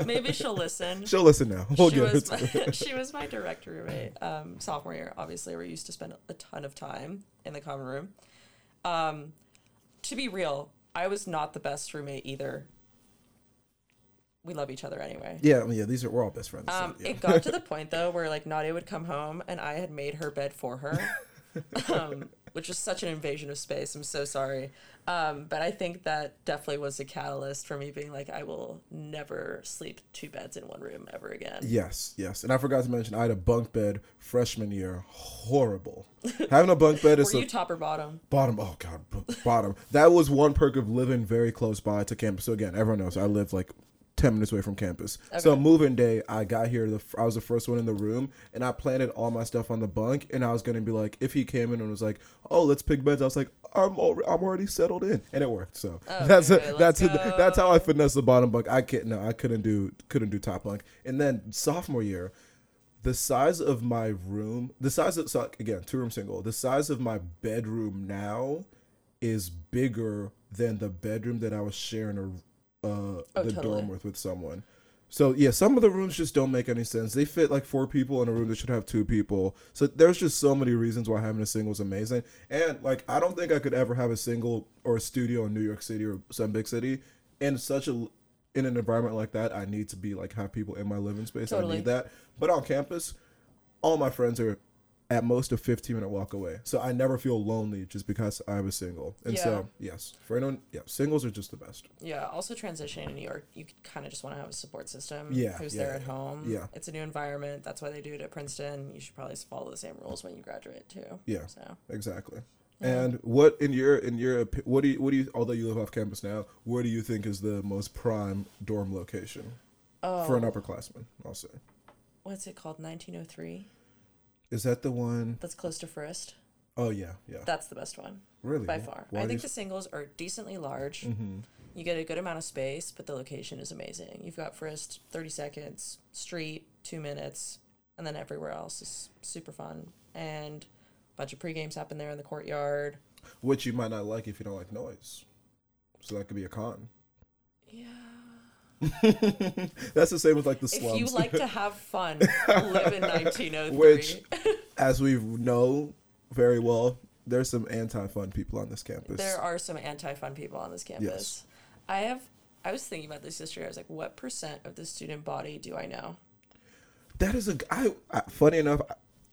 Maybe she'll listen. She'll listen now. We'll she, get was her my, she was my direct roommate. Um, sophomore year, obviously, we used to spend a ton of time in the common room. Um, to be real, I was not the best roommate either. We love each other anyway. Yeah, I mean, yeah. These are we're all best friends. Um, so, yeah. It got to the point though where like Nadia would come home and I had made her bed for her, um, which was such an invasion of space. I'm so sorry, um, but I think that definitely was a catalyst for me being like, I will never sleep two beds in one room ever again. Yes, yes. And I forgot to mention I had a bunk bed freshman year. Horrible. Having a bunk bed is. Were you a, top or bottom? Bottom. Oh God, bottom. That was one perk of living very close by to campus. So again, everyone knows I live like ten minutes away from campus. Okay. So move-in day, I got here. The, I was the first one in the room, and I planted all my stuff on the bunk. And I was gonna be like, if he came in and was like, "Oh, let's pick beds," I was like, "I'm already, I'm already settled in," and it worked. So okay, that's a, that's a, that's how I finessed the bottom bunk. I can't no, I couldn't do couldn't do top bunk. And then sophomore year, the size of my room, the size of so again two room single, the size of my bedroom now is bigger than the bedroom that I was sharing a. Uh, oh, the totally. dorm with with someone. So yeah, some of the rooms just don't make any sense. They fit like four people in a room that should have two people. So there's just so many reasons why having a single is amazing. And like, I don't think I could ever have a single or a studio in New York City or some big city in such a in an environment like that. I need to be like have people in my living space. Totally. I need that. But on campus, all my friends are at most a fifteen minute walk away. So I never feel lonely just because I was single. And yeah. so, yes, for anyone, yeah, singles are just the best. Yeah, also transitioning to New York, you kind of just want to have a support system. Yeah. Who's yeah, there at home. Yeah. It's a new environment. That's why they do it at Princeton. You should probably follow the same rules when you graduate too. Yeah, so. Exactly. Yeah. And what, in your, in your, what do you, what do you, although you live off campus now, where do you think is the most prime dorm location oh. for an upperclassman, I'll say? What's it called? nineteen oh three? Is that the one? That's close to Frist. Oh, yeah, yeah. That's the best one. Really? By far. Why I think you... the singles are decently large. Mm-hmm. You get a good amount of space, but the location is amazing. You've got Frist, thirty seconds, street, two minutes, and then everywhere else is super fun. And bunch of pre-games happen there in the courtyard. Which you might not like if you don't like noise. So that could be a con. Yeah. That's the same with like the slums. If you like to have fun, live in nineteen oh three. Which, as we know very well, there's some anti-fun people on this campus. There are some anti-fun people on this campus. Yes. I have. I was thinking about this yesterday. I was like, what percent of the student body do I know? That is a. I, I, funny enough,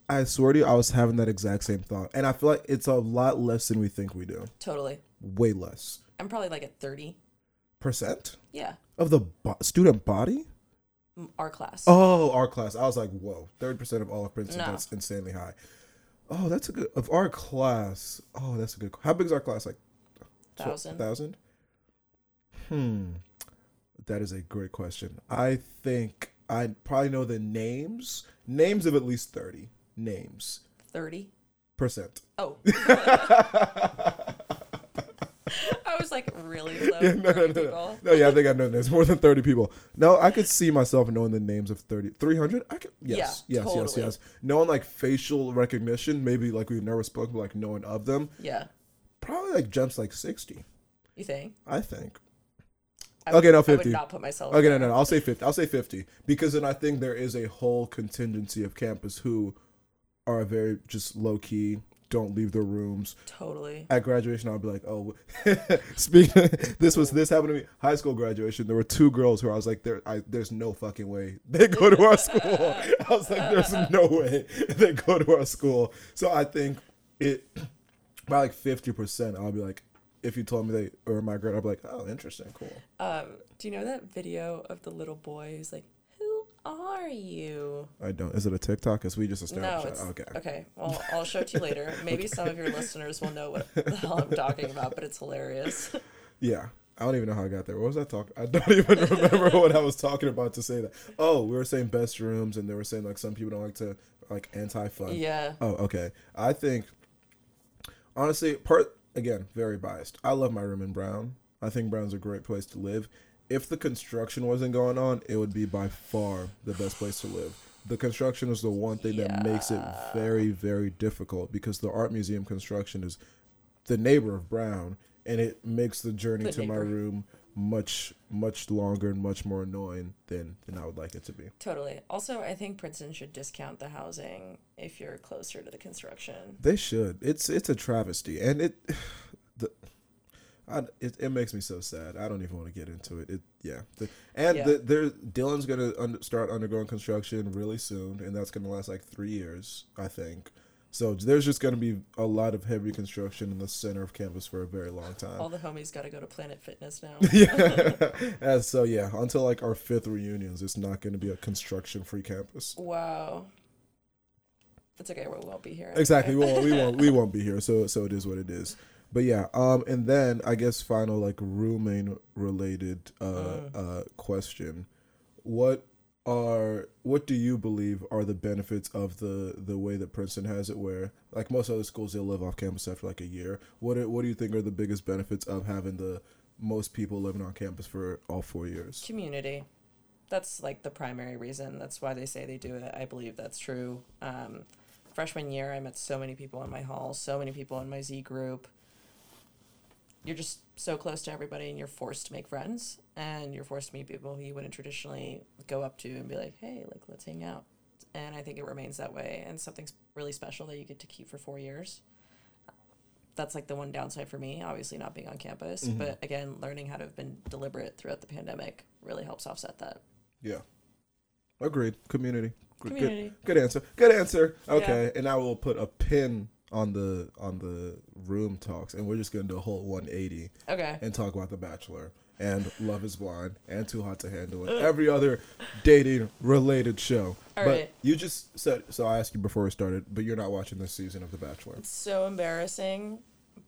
I swear to you, I was having that exact same thought. And I feel like it's a lot less than we think we do. Totally. Way less. I'm probably like at thirty percent? Yeah. Of the bo- student body? Our class. Oh, our class. I was like, whoa, thirty percent of all of Princeton. No. That's insanely high. Oh, that's a good. Of our class. Oh, that's a good. How big is our class? Like one thousand? one thousand? Hmm. That is a great question. I think I probably know the names. Names of at least thirty. Names. thirty? Percent. Oh. I was like, really low? Yeah, no, no, no, no. no, yeah, I think I know there's more than thirty people. No, I could see myself knowing the names of thirty. three hundred? I could, yes, yeah, yes, totally. yes, yes. Knowing like facial recognition, maybe like we've never spoken, but like knowing of them. Yeah. Probably like jumps like sixty. You think? I think. I would, okay, no, fifty. I would not put myself Okay, there. no, no, I'll say fifty. I'll say fifty because then I think there is a whole contingency of campus who are very just low-key, don't leave their rooms. Totally. At graduation, I'll be like, oh, speaking of, this was this happened to me. High school graduation, there were two girls who I was like, there, I, there's no fucking way they go to our school. I was like, there's no way they go to our school. So I think it, by like fifty percent, I'll be like, if you told me they or my girl, I'd be like, oh, interesting, cool. Um, do you know that video of the little boy who's like, who are you? I don't. Is it a TikTok? Because we just established no, it's, that. Okay. Okay. Well, I'll show it to you later. Maybe okay. Some of your listeners will know what the hell I'm talking about, but it's hilarious. Yeah. I don't even know how I got there. What was I talking? I don't even remember what I was talking about to say that. Oh, we were saying best rooms, and they were saying, like, some people don't like to, like, anti-fun. Yeah. Oh, okay. I think, honestly, part... Again, very biased. I love my room in Brown. I think Brown's a great place to live. If the construction wasn't going on, it would be by far the best place to live. The construction is the one thing yeah. that makes it very, very difficult because the art museum construction is the neighbor of Brown, and it makes the journey the to neighbor. my room much, much longer and much more annoying than, than I would like it to be. Totally. Also, I think Princeton should discount the housing if you're closer to the construction. They should. It's it's a travesty, and it the I, it, it makes me so sad. I don't even want to get into it. It yeah, the, and yeah. The, there Dylan's gonna under, start undergoing construction really soon, and that's gonna last like three years, I think. So there's just going to be a lot of heavy construction in the center of campus for a very long time. All the homies got to go to Planet Fitness now. Yeah. And so, yeah, until like our fifth reunions, it's not going to be a construction-free campus. Wow. It's okay. We won't be here. Anyway. Exactly. We won't, we won't, we won't be here. So, so it is what it is. But yeah. Um, and then I guess final like rooming related uh, mm. uh, question. What Are what do you believe are the benefits of the, the way that Princeton has it, where like most other schools they live off campus after like a year? What are, what do you think are the biggest benefits of having the most people living on campus for all four years? Community, that's like the primary reason. That's why they say they do it. I believe that's true. Um, freshman year, I met so many people in my hall, so many people in my Z group. You're just so close to everybody, and you're forced to make friends, and you're forced to meet people who you wouldn't traditionally go up to and be like, hey, like, let's hang out. And I think it remains that way, and something's really special that you get to keep for four years. That's, like, the one downside for me, obviously not being on campus. Mm-hmm. But, again, learning how to have been deliberate throughout the pandemic really helps offset that. Yeah. Agreed. Community. Community. Good, good answer. Good answer. Okay. Yeah. And I will put a pin on the on the room talks, and we're just going to do a whole one eighty. Okay. And talk about The Bachelor and Love is Blind and Too Hot to Handle and every other dating related show. All but right. You just said, so I asked you before we started, but you're not watching this season of The Bachelor. It's so embarrassing,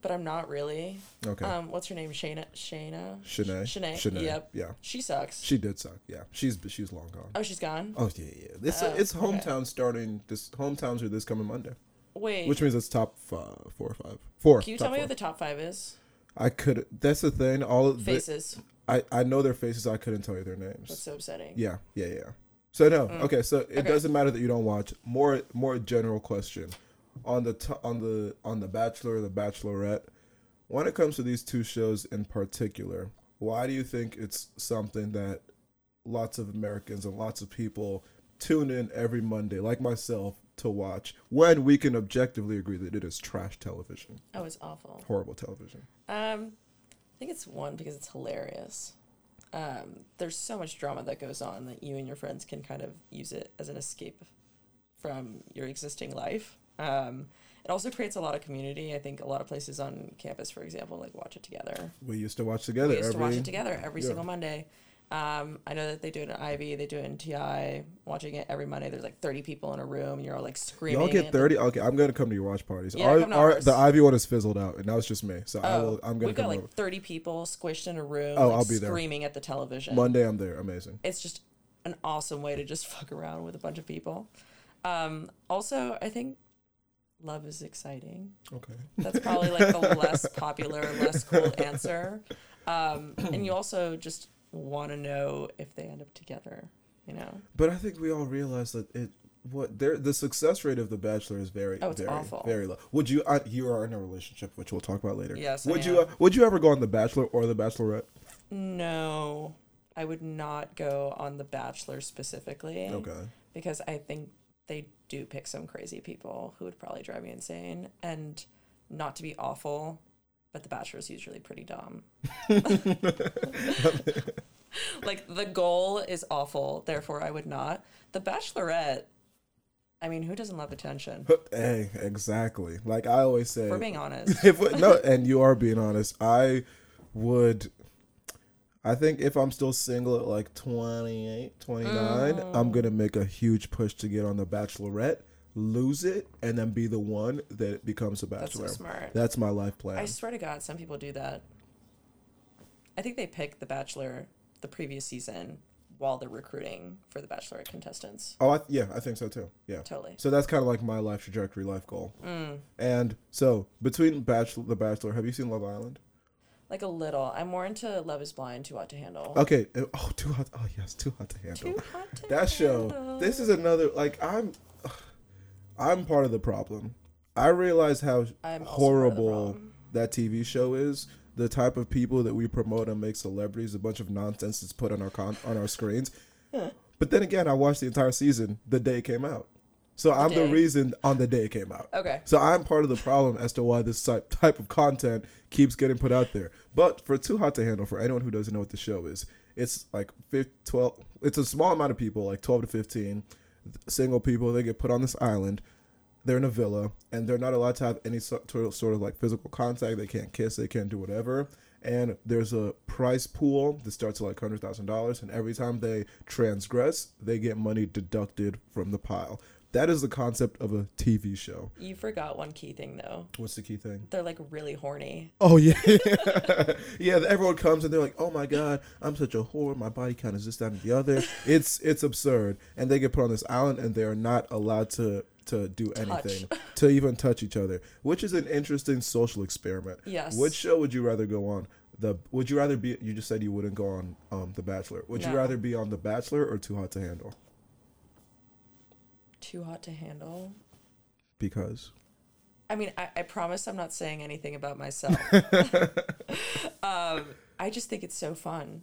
but I'm not really. Okay. Um, what's her name? Shayna? Shayna? Shanae. Shanae. Shanae. Yep. Yeah. She sucks. She did suck. Yeah. She's she's long gone. Oh, she's gone? Oh, yeah, yeah. It's, oh, it's hometown okay. starting, this hometowns are this coming Monday. Wait. Which means it's top five, four or five. Four. Can you tell me four. What the top five is? I could. That's the thing. All of faces. The, I, I know their faces. I couldn't tell you their names. That's so upsetting. Yeah. Yeah. Yeah. So no. Mm. Okay. So it okay. doesn't matter that you don't watch. More. More general question. on the t- on the on The Bachelor, The Bachelorette, when it comes to these two shows in particular, why do you think it's something that lots of Americans and lots of people tune in every Monday, like myself, to watch, when we can objectively agree that it is trash television? Oh, it's awful. Horrible television. Um, I think it's one, because it's hilarious. Um, there's so much drama that goes on that you and your friends can kind of use it as an escape from your existing life. Um, it also creates a lot of community. I think a lot of places on campus, for example, like watch it together. We used to watch together. We used every, to watch it together every yeah. single Monday. Um, I know that they do it in Ivy, they do it in T I, watching it every Monday. There's like thirty people in a room, and you're all like screaming. Y'all get thirty? Okay, I'm going to come to your watch parties. Yeah, our, our, the Ivy one has fizzled out, and that was just me. So oh, I will, I'm going to come over. We've got like thirty people squished in a room, oh, like, I'll be screaming there. At the television. Monday, I'm there. Amazing. It's just an awesome way to just fuck around with a bunch of people. Um, also, I think love is exciting. Okay. That's probably like the less popular, less cool answer. Um, and you also just... want to know if they end up together, you know. But I think we all realize that it what there the success rate of The Bachelor is very oh, it's very awful. Very low. Would you I, you are in a relationship, which we'll talk about later. Yes. Would you uh, would you ever go on The Bachelor or The Bachelorette? No, I would not go on The Bachelor specifically. Okay. Because I think they do pick some crazy people who would probably drive me insane, and not to be awful, but The Bachelor is usually pretty dumb. Like, the goal is awful, therefore I would not. The Bachelorette, I mean, who doesn't love attention? Hey, exactly. Like I always say... If we're being honest. If we, no, and you are being honest. I would... I think if I'm still single at like twenty-eight, twenty-nine, mm. I'm going to make a huge push to get on The Bachelorette, lose it, and then be the one that becomes a bachelor. That's so smart. That's my life plan. I swear to God, some people do that. I think they pick The Bachelor the previous season while they're recruiting for the Bachelorette contestants. Oh, I, yeah, I think so too. Yeah, totally. So that's kind of like my life trajectory, life goal. Mm. And so between Bachelor, The Bachelor, have you seen Love Island? Like a little. I'm more into Love is Blind, Too Hot to Handle. Okay. Oh, Too Hot. Oh, yes, Too Hot to Handle. Too Hot to Handle. That show. This is another. Like I'm. I'm part of the problem. I realize how I'm horrible that T V show is. The type of people that we promote and make celebrities, a bunch of nonsense that's put on our con- on our screens. Huh. But then again, I watched the entire season the day it came out. So the I'm day. the reason on the day it came out. Okay. So I'm part of the problem as to why this type of content keeps getting put out there. But for Too Hot to Handle, for anyone who doesn't know what the show is, it's like twelve, it's a small amount of people, like twelve to fifteen, single people. They get put on this island. They're in a villa, and they're not allowed to have any sort of, sort of like physical contact. They can't kiss. They can't do whatever. And there's a prize pool that starts at like one hundred thousand dollars, and every time they transgress, they get money deducted from the pile. That is the concept of a T V show. You forgot one key thing, though. What's the key thing? They're like really horny. Oh, yeah. Yeah, everyone comes and they're like, oh my God, I'm such a whore. My body count is this, that, and the other. It's, it's absurd. And they get put on this island, and they are not allowed to... to do anything, touch. to even touch each other, which is an interesting social experiment. Yes. Which show would you rather go on? The would you rather be? You just said you wouldn't go on um, The Bachelor. Would no. you rather be on The Bachelor or Too Hot to Handle? Too Hot to Handle. Because. I mean, I, I promise I'm not saying anything about myself. um, I just think it's so fun.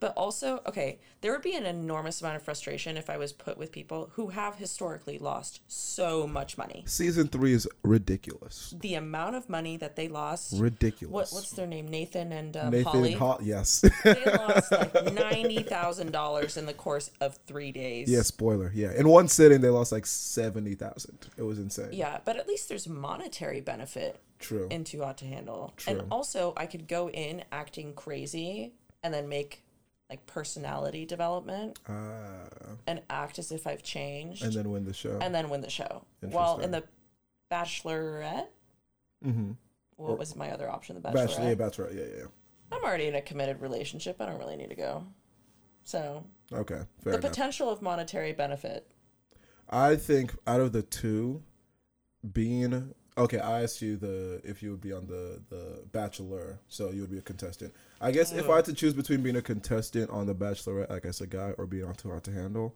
But also, okay, there would be an enormous amount of frustration if I was put with people who have historically lost so much money. Season three is ridiculous. The amount of money that they lost. Ridiculous. What, what's their name? Nathan and um, Nathan Holly? Nathan Ho- yes. They lost like ninety thousand dollars in the course of three days. Yeah, spoiler. Yeah. In one sitting, they lost like seventy thousand dollars. It was insane. Yeah, but at least there's monetary benefit. True. In Too Hot to Handle. True. And also, I could go in acting crazy and then make... like personality development uh, and act as if I've changed. And then win the show. And then win the show. Well, in The Bachelorette, mm-hmm. what or, was my other option? The Bachelorette. Bachelor, yeah, Bachelorette. Yeah, yeah, yeah. I'm already in a committed relationship. I don't really need to go. So. Okay, fair The enough. Potential of monetary benefit. I think out of the two, being... Okay, I asked you the if you would be on the, the Bachelor, so you would be a contestant. I guess oh. if I had to choose between being a contestant on The Bachelorette, like I said, guy, or being on Too Hot to Handle,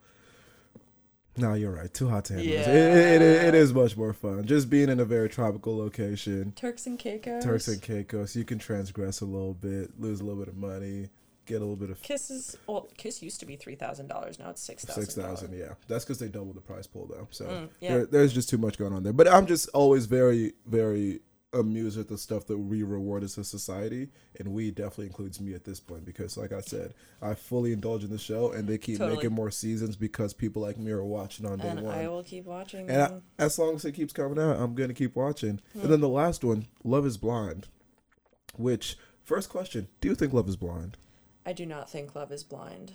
No, you're right. Too hot to handle. Yeah. It, it, it, it is much more fun. Just being in a very tropical location. Turks and Caicos. Turks and Caicos. You can transgress a little bit, lose a little bit of money, get a little bit of... Kiss is... Well, Kiss used to be three thousand dollars. Now it's six thousand dollars. six thousand dollars, yeah. That's because they doubled the prize pool, though. So mm, yeah. there, there's just too much going on there. But I'm just always very, very... amused at the stuff that we reward as a society, and we definitely includes me at this point, because like I said, I fully indulge in the show, and they keep totally. making more seasons because people like me are watching on day and one. I will keep watching, and I, as long as it keeps coming out, I'm gonna keep watching. Hmm. And then the last one, Love is Blind, which, first question, do you think Love is blind? I do not think Love is blind.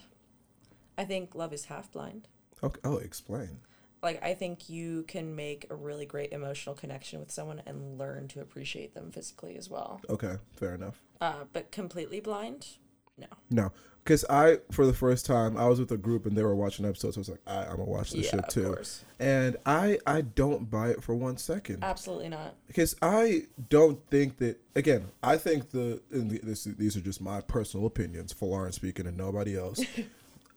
I think Love is half blind. Okay. Oh, explain. Like, I think you can make a really great emotional connection with someone and learn to appreciate them physically as well. Okay, fair enough. Uh, but completely blind? No. No. Because I, for the first time, I was with a group and they were watching episodes. So I was like, I, I'm going to watch this yeah, shit too. Of course. And I, I don't buy it for one second. Absolutely not. Because I don't think that, again, I think the, and this, these are just my personal opinions, for Lauren speaking and nobody else.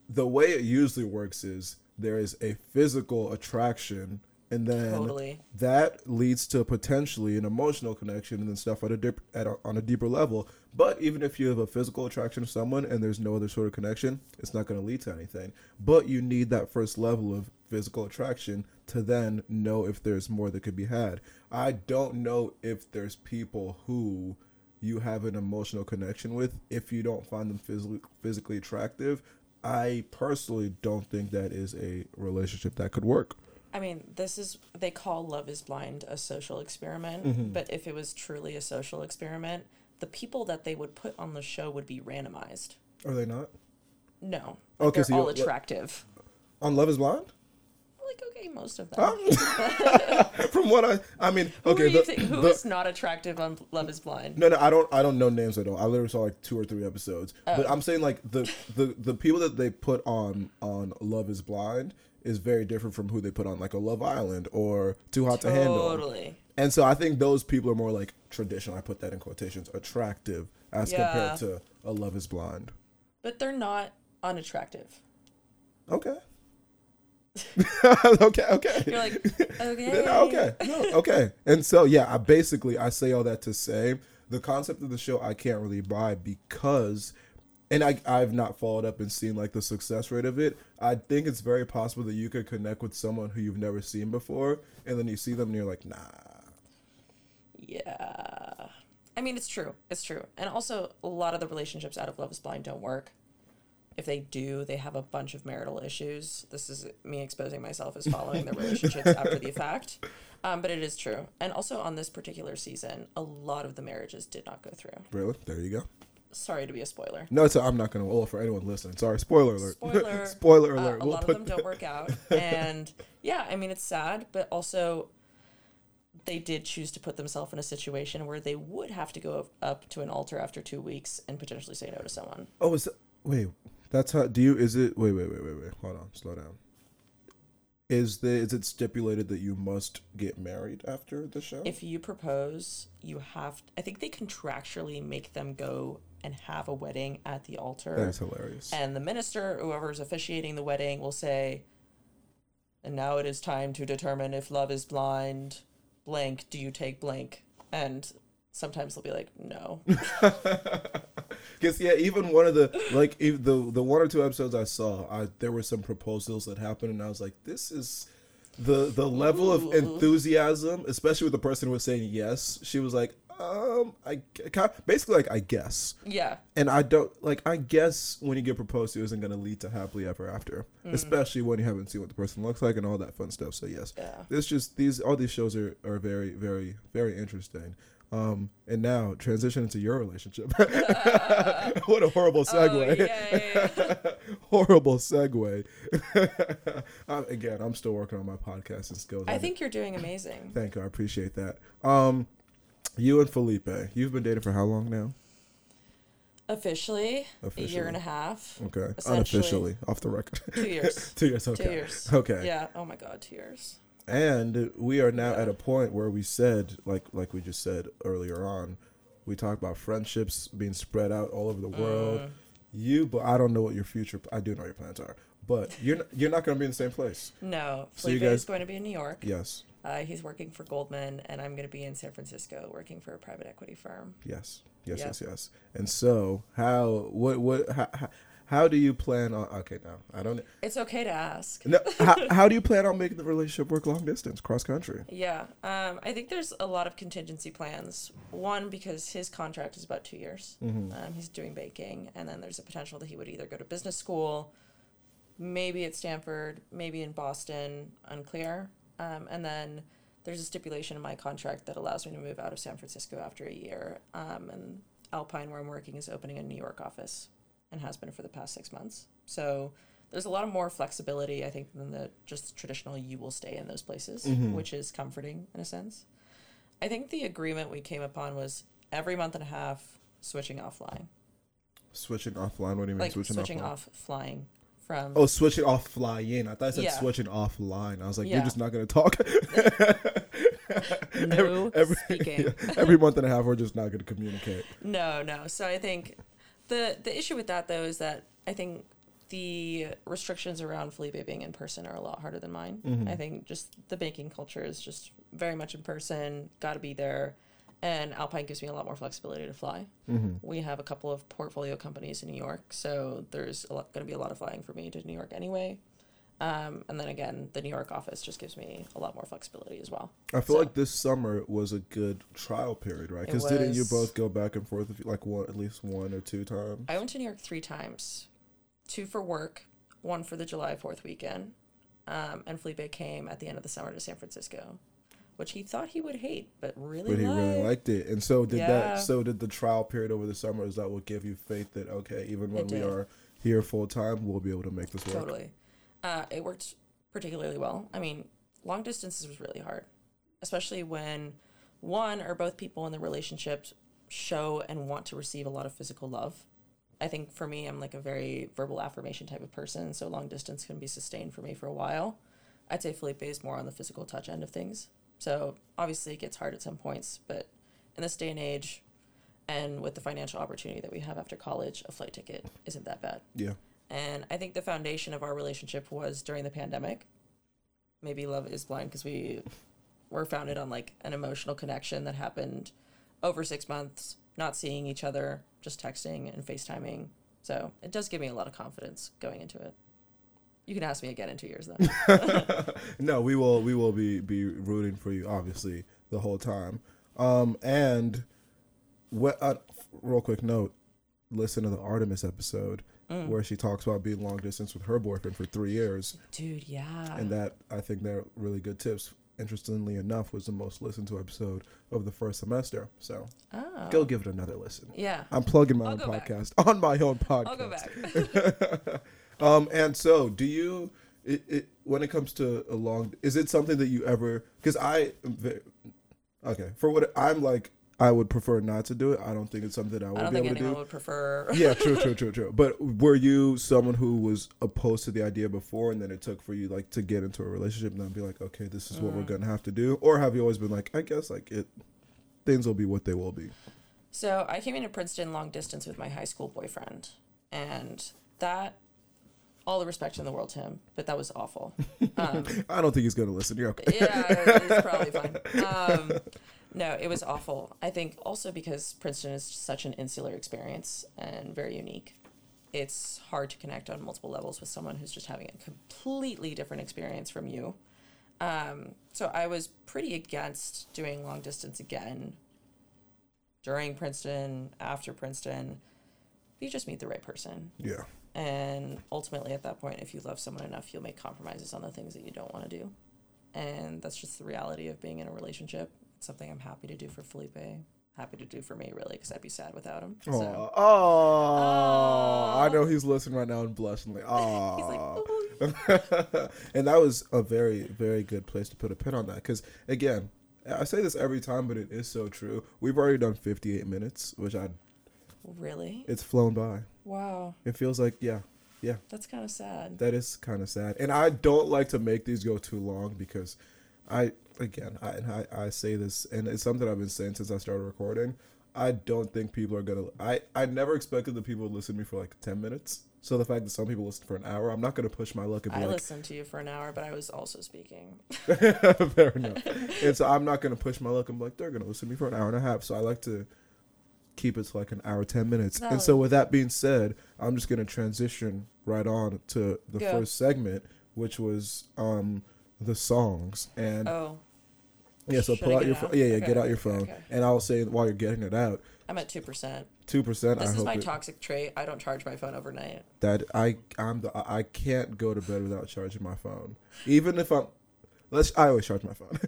The way it usually works is, there is a physical attraction, and then totally. that leads to potentially an emotional connection and then stuff at a dip, at a, on a deeper level. But even if you have a physical attraction to someone and there's no other sort of connection, it's not going to lead to anything. But you need that first level of physical attraction to then know if there's more that could be had. I don't know if there's people who you have an emotional connection with if you don't find them physically physically attractive. I personally don't think that is a relationship that could work. I mean, this is, they call Love is Blind a social experiment, mm-hmm. but if it was truly a social experiment, the people that they would put on the show would be randomized. Are they not? No. Like, okay, they're so all attractive. On Love is Blind? Like, okay, most of them. Huh? From what I, I mean, okay. Who, the, think, who the, is not attractive on Love is Blind? No, no, I don't, I don't know names at all. I literally saw like two or three episodes. Oh. But I'm saying like the, the, the people that they put on, on Love is Blind is very different from who they put on like a Love Island or Too Hot totally. to Handle. Totally. And so I think those people are more like traditional, I put that in quotations, attractive as yeah. compared to a Love is Blind. But they're not unattractive. Okay. okay okay you're like okay no, okay no, okay and so yeah I basically I say all that to say the concept of the show I can't really buy, because and I, I've not followed up and seen like the success rate of it. I think it's very possible that you could connect with someone who you've never seen before, and then you see them and you're like, nah. Yeah, I mean, it's true it's true and also a lot of the relationships out of Love is Blind don't work. If they do, they have a bunch of marital issues. This is me exposing myself as following their relationships after the fact. Um, but it is true. And also on this particular season, a lot of the marriages did not go through. Really? There you go. Sorry to be a spoiler. No, it's a, I'm not going to. Well, for anyone listening, sorry. Spoiler alert. Spoiler, spoiler alert. Uh, a we'll lot of them that. don't work out. And yeah, I mean, it's sad, but also they did choose to put themselves in a situation where they would have to go up to an altar after two weeks and potentially say no to someone. Oh, is that, wait. That's how, do you, is it, wait, wait, wait, wait, wait, hold on, slow down. Is the, is it stipulated that you must get married after the show? If you propose, you have, I think they contractually make them go and have a wedding at the altar. That's hilarious. And the minister, whoever's officiating the wedding, will say, and now it is time to determine if love is blind, blank, do you take blank? And sometimes they'll be like, no. Because, yeah, even one of the, like, if the the one or two episodes I saw, I, there were some proposals that happened, and I was like, this is the the level Ooh. of enthusiasm, especially with the person who was saying yes. She was like, um, I, basically, like, I guess. Yeah. And I don't, like, I guess when you get proposed to, it isn't going to lead to happily ever after, mm. especially when you haven't seen what the person looks like and all that fun stuff. So, yes. Yeah. It's just, these, all these shows are, are very, very, very interesting. Um, and now transition into your relationship. Uh, what a horrible segue. Oh, yeah, yeah, yeah. horrible segue. um, again, I'm still working on my podcast and skills. I think you're doing amazing. Thank you. I appreciate that. Um, you and Felipe, you've been dating for how long now? Officially, Officially. a year and a half. Okay. Unofficially, off the record. Two years. two years. Okay. Two years. Okay. Yeah. Oh my God. Two years. And we are now yeah. at a point where we said, like like we just said earlier on, we talk about friendships being spread out all over the world. Mm. You, but I don't know what your future, I do know your plans are. But you're n- you're not going to be in the same place. No. So Felipe you guys, is going to be in New York. Yes. Uh, he's working for Goldman, and I'm going to be in San Francisco working for a private equity firm. Yes. Yes, yep. yes, yes. And so how, what, what, how, how, how do you plan on, okay, no, I don't. It's okay to ask. No, how, how do you plan on making the relationship work long distance, cross country? Yeah. Um, I think there's a lot of contingency plans. One, because his contract is about two years. Mm-hmm. Um, he's doing banking, and then there's a potential that he would either go to business school, maybe at Stanford, maybe in Boston, unclear. Um, and then there's a stipulation in my contract that allows me to move out of San Francisco after a year. Um, and Alpine, where I'm working, is opening a New York office and has been for the past six months. So there's a lot of more flexibility, I think, than the just traditional you will stay in those places, mm-hmm. which is comforting in a sense. I think the agreement we came upon was every month and a half switching off flying. Switching off flying? What do you mean like switching, switching off, off flying? From oh, switching off flying. I thought I said yeah. switching offline. I was like, yeah. you're just not going to talk. no every, every, speaking. yeah, every month and a half, we're just not going to communicate. No, no. So I think the the issue with that, though, is that I think the restrictions around Felipe being in person are a lot harder than mine. Mm-hmm. I think just the banking culture is just very much in person, got to be there. And Alpine gives me a lot more flexibility to fly. Mm-hmm. We have a couple of portfolio companies in New York, so there's going to be a lot of flying for me to New York anyway. Um, and then again, the New York office just gives me a lot more flexibility as well. I feel so. like this summer was a good trial period, right? Because didn't you both go back and forth like one, at least one or two times? I went to New York three times, two for work, one for the July fourth weekend. Um, and Felipe came at the end of the summer to San Francisco, which he thought he would hate, but really But he liked. really liked it. And so did yeah. that. So did the trial period over the summer. Is that what give you faith that, okay, even when we are here full time, we'll be able to make this work? Totally. Uh, it worked particularly well. I mean, long distances was really hard, especially when one or both people in the relationship show and want to receive a lot of physical love. I think for me, I'm like a very verbal affirmation type of person, so long distance can be sustained for me for a while. I'd say Felipe is more on the physical touch end of things. So obviously it gets hard at some points, but in this day and age and with the financial opportunity that we have after college, a flight ticket isn't that bad. Yeah. And I think the foundation of our relationship was during the pandemic. Maybe Love is Blind because we were founded on like an emotional connection that happened over six months, not seeing each other, just texting and FaceTiming. So it does give me a lot of confidence going into it. You can ask me again in two years, though. No, we will. We will be, be rooting for you, obviously, the whole time. Um, and what? Uh, real quick note: listen to the Artemis episode mm. where she talks about being long distance with her boyfriend for three years. Dude, yeah. And that I think they're really good tips. Interestingly enough, was the most listened to episode of the first semester. So oh. go give it another listen. Yeah, I'm plugging my I'll own podcast back. on my own podcast. I'll go back. Um, and so do you, it, it, when it comes to a long, is it something that you ever, because I, okay, for what I'm like, I would prefer not to do it. I don't think it's something that I would I don't be think able to do. Anyone would prefer. Yeah, true, true, true, true. But were you someone who was opposed to the idea before and then it took for you like to get into a relationship and then be like, okay, this is what mm. we're going to have to do? Or have you always been like, I guess like it, things will be what they will be? So I came into Princeton long distance with my high school boyfriend, and that, all the respect in the world to him, but that was awful. Um, I don't think he's going to listen. You're okay. Yeah, he's probably fine. Um, no, it was awful. I think also because Princeton is such an insular experience and very unique. It's hard to connect on multiple levels with someone who's just having a completely different experience from you. Um, so I was pretty against doing long distance again during Princeton, after Princeton. You just meet the right person. Yeah. And ultimately, at that point, if you love someone enough, you'll make compromises on the things that you don't want to do. And that's just the reality of being in a relationship. It's something I'm happy to do for Felipe, happy to do for me, really, because I'd be sad without him. Oh, so. oh, I know he's listening right now and blushing. Like, oh. He's like, and that was a very, very good place to put a pin on that. Because, again, I say this every time, but it is so true. We've already done fifty-eight minutes, which I... Really? It's flown by. Wow. It feels like, yeah, yeah. That's kind of sad. That is kind of sad. And I don't like to make these go too long because I, again, I, and I, I say this, and it's something I've been saying since I started recording. I don't think people are going to, I, I never expected that people would listen to me for like ten minutes. So the fact that some people listen for an hour, I'm not going to push my luck. And be I like, listened to you for an hour, but I was also speaking. Fair enough. And so I'm not going to push my luck. I'm like, they're going to listen to me for an hour and a half. So I like to keep it to like an hour, ten minutes. That and was... so with that being said, I'm just going to transition right on to the Go. first segment, which was um, the songs. And oh. Yeah, so Should pull out your phone. Fo- yeah, yeah, okay. Get out your phone. Okay. And I'll say while you're getting it out. I'm at two percent. two percent. This I is hope my it, toxic trait. I don't charge my phone overnight. That I I'm the I can't go to bed without charging my phone. Even if I'm let's I always charge my phone.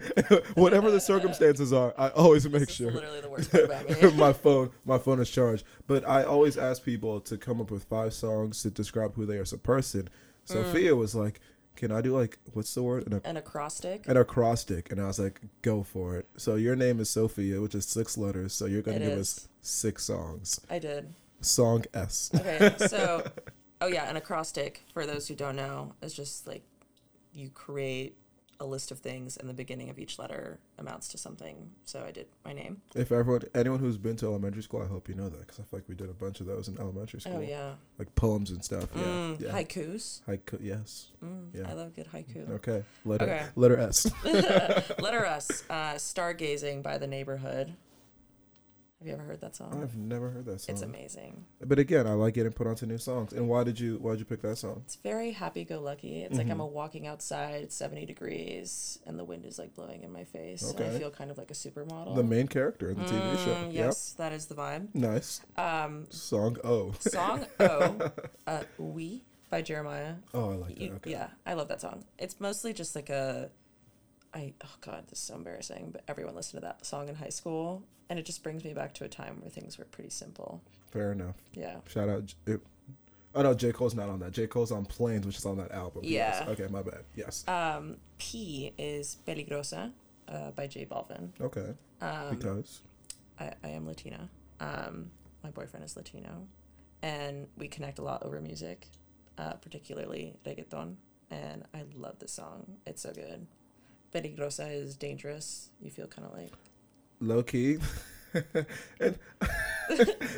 Whatever the circumstances are, I always make this sure. Is literally the worst part about me. my phone my phone is charged. But I always ask people to come up with five songs to describe who they are as a person. Mm. Sophia was like, can I do like, what's the word? An, ac- An acrostic. An acrostic. And I was like, go for it. So your name is Sophia, which is six letters. So you're going to give is. us six songs. I did. Song S. Okay. So, oh yeah. An acrostic, for those who don't know, is just like you create a list of things and the beginning of each letter amounts to something. So I did my name. If everyone, anyone who's been to elementary school, I hope you know that because I feel like we did a bunch of those in elementary school. Oh yeah, like poems and stuff. Mm, yeah. yeah, haikus. Haiku, yes. Mm, yeah, I love good haiku. Okay, letter okay. letter S. Letter S. Uh, Stargazing by The Neighborhood. Have you ever heard that song? I've never heard that song. It's amazing. But again, I like getting put onto new songs. And why did you why did you pick that song? It's very happy-go-lucky. It's mm-hmm. like I'm a walking outside, it's seventy degrees, and the wind is like blowing in my face. Okay. And I feel kind of like a supermodel. The main character in the mm, T V show. Yes, yep. That is the vibe. Nice. Um, song O. Song O, uh, We by Jeremiah. Oh, I like you, that. Okay. Yeah, I love that song. It's mostly just like a... I, oh God, this is so embarrassing, but everyone listened to that song in high school, and it just brings me back to a time where things were pretty simple. Fair enough. Yeah. Shout out. J- oh no, J. Cole's not on that. J. Cole's on Planes, which is on that album. Yeah. Yes. Okay, my bad. Yes. Um, P is Peligrosa uh, by J Balvin. Okay. Um, because? I, I am Latina. Um, my boyfriend is Latino, and we connect a lot over music, uh, particularly reggaeton, and I love this song. It's so good. Peligrosa is dangerous. You feel kind of like low key. And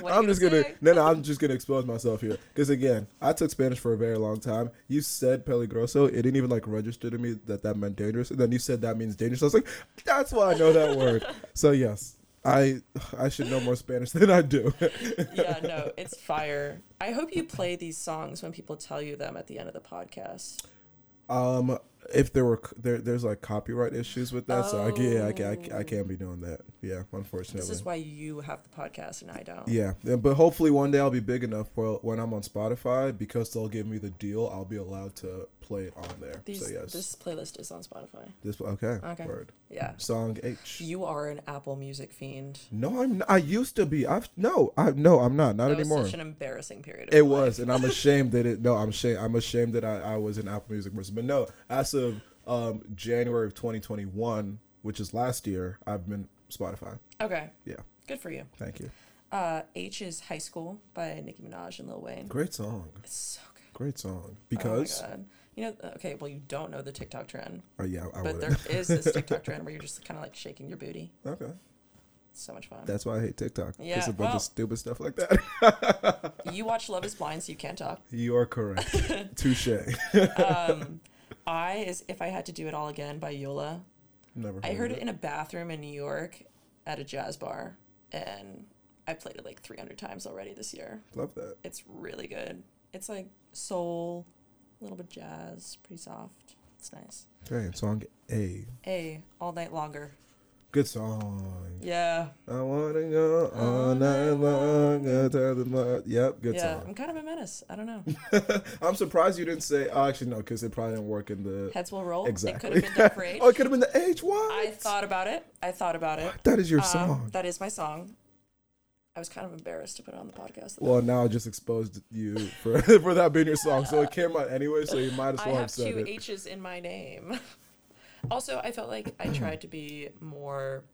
I'm just gonna say? no no. I'm just gonna expose myself here because again, I took Spanish for a very long time. You said peligroso. It didn't even like register to me that that meant dangerous. And then you said that means dangerous. I was like, that's why I know that word. So yes, I I should know more Spanish than I do. Yeah, no, it's fire. I hope you play these songs when people tell you them at the end of the podcast. Um. If there were there, there's like copyright issues with that, oh. so I yeah, I, I, I can't be doing that. Yeah, unfortunately. This is why you have the podcast and I don't. Yeah, but hopefully one day I'll be big enough where when I'm on Spotify, because they'll give me the deal, I'll be allowed to play it on there. These, so yes, this playlist is on Spotify. This okay. Okay. Word. Yeah. Song H. You are an Apple Music fiend. No, I'm. Not. I used to be. I've no. I no. I'm not. Not that anymore. It was such an embarrassing period. Of it life. was, and I'm ashamed that it. No, I'm ashamed. I'm ashamed that I, I was an Apple Music person. But no, as of um, January of twenty twenty-one, which is last year, I've been Spotify. Okay. Yeah. Good for you. Thank you. Uh, H is High School by Nicki Minaj and Lil Wayne. Great song. It's so good. Great song. Because. Oh my God. You know, okay, well, you don't know the TikTok trend. Oh, yeah, I But wouldn't. There is this TikTok trend where you're just kind of, like, shaking your booty. Okay. It's so much fun. That's why I hate TikTok. Yeah, It's a bunch well, of stupid stuff like that. You watch Love is Blind, so you can't talk. You are correct. Touché. um, I is If I Had to Do It All Again by Yola. Never heard I heard it. it in a bathroom in New York at a jazz bar, and I played it, like, three hundred times already this year. Love that. It's really good. It's, like, soul... A little bit jazz, pretty soft. It's nice. Okay, song A. A, All Night Longer. Good song. Yeah. I wanna go all night longer. Yep, good yeah, song. I'm kind of a menace. I don't know. I'm surprised you didn't say. Oh, actually, no, because it probably didn't work in the Heads Will Roll. Exactly. It could have been done for H. Oh, it could have been the H. What? I thought about it. I thought about it. That is your um, song. That is my song. I was kind of embarrassed to put it on the podcast. Well, now I just exposed you for for that being your song. So it came out anyway, so you might as well have said it. I have two H's in my name. Also, I felt like I tried to be more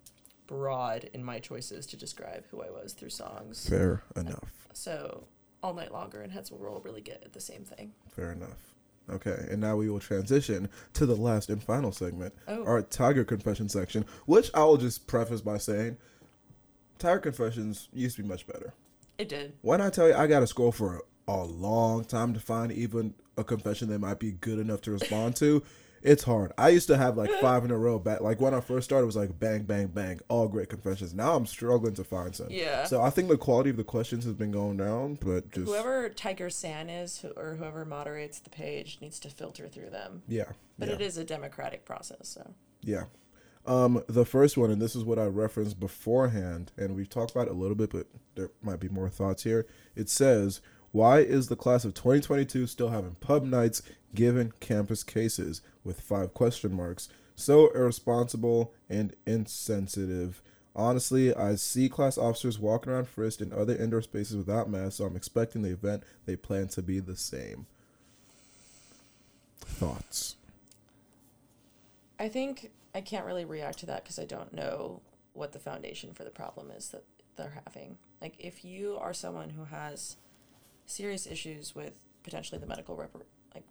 broad in my choices to describe who I was through songs. Fair enough. So All Night Longer and Heads Will Roll really get at the same thing. Fair enough. Okay, and now we will transition to the last and final segment, oh. our Tiger Confession section, which I will just preface by saying, Tiger Confessions used to be much better. It did. Why not tell you I got to scroll for a long time to find even a confession that might be good enough to respond to. It's hard. I used to have like five in a row back. Like when I first started, it was like bang, bang, bang, all great confessions. Now I'm struggling to find some. Yeah. So I think the quality of the questions has been going down, but just whoever Tiger San is or whoever moderates the page needs to filter through them. Yeah. But yeah. It is a democratic process. So yeah. Um, the first one, and this is what I referenced beforehand, and we've talked about it a little bit, but there might be more thoughts here. It says, why is the class of twenty twenty-two still having pub nights given campus cases with five question marks? So irresponsible and insensitive. Honestly, I see class officers walking around Frist and other indoor spaces without masks, so I'm expecting the event they plan to be the same. Thoughts? I think I can't really react to that because I don't know what the foundation for the problem is that they're having. Like, if you are someone who has serious issues with potentially the medical rep- like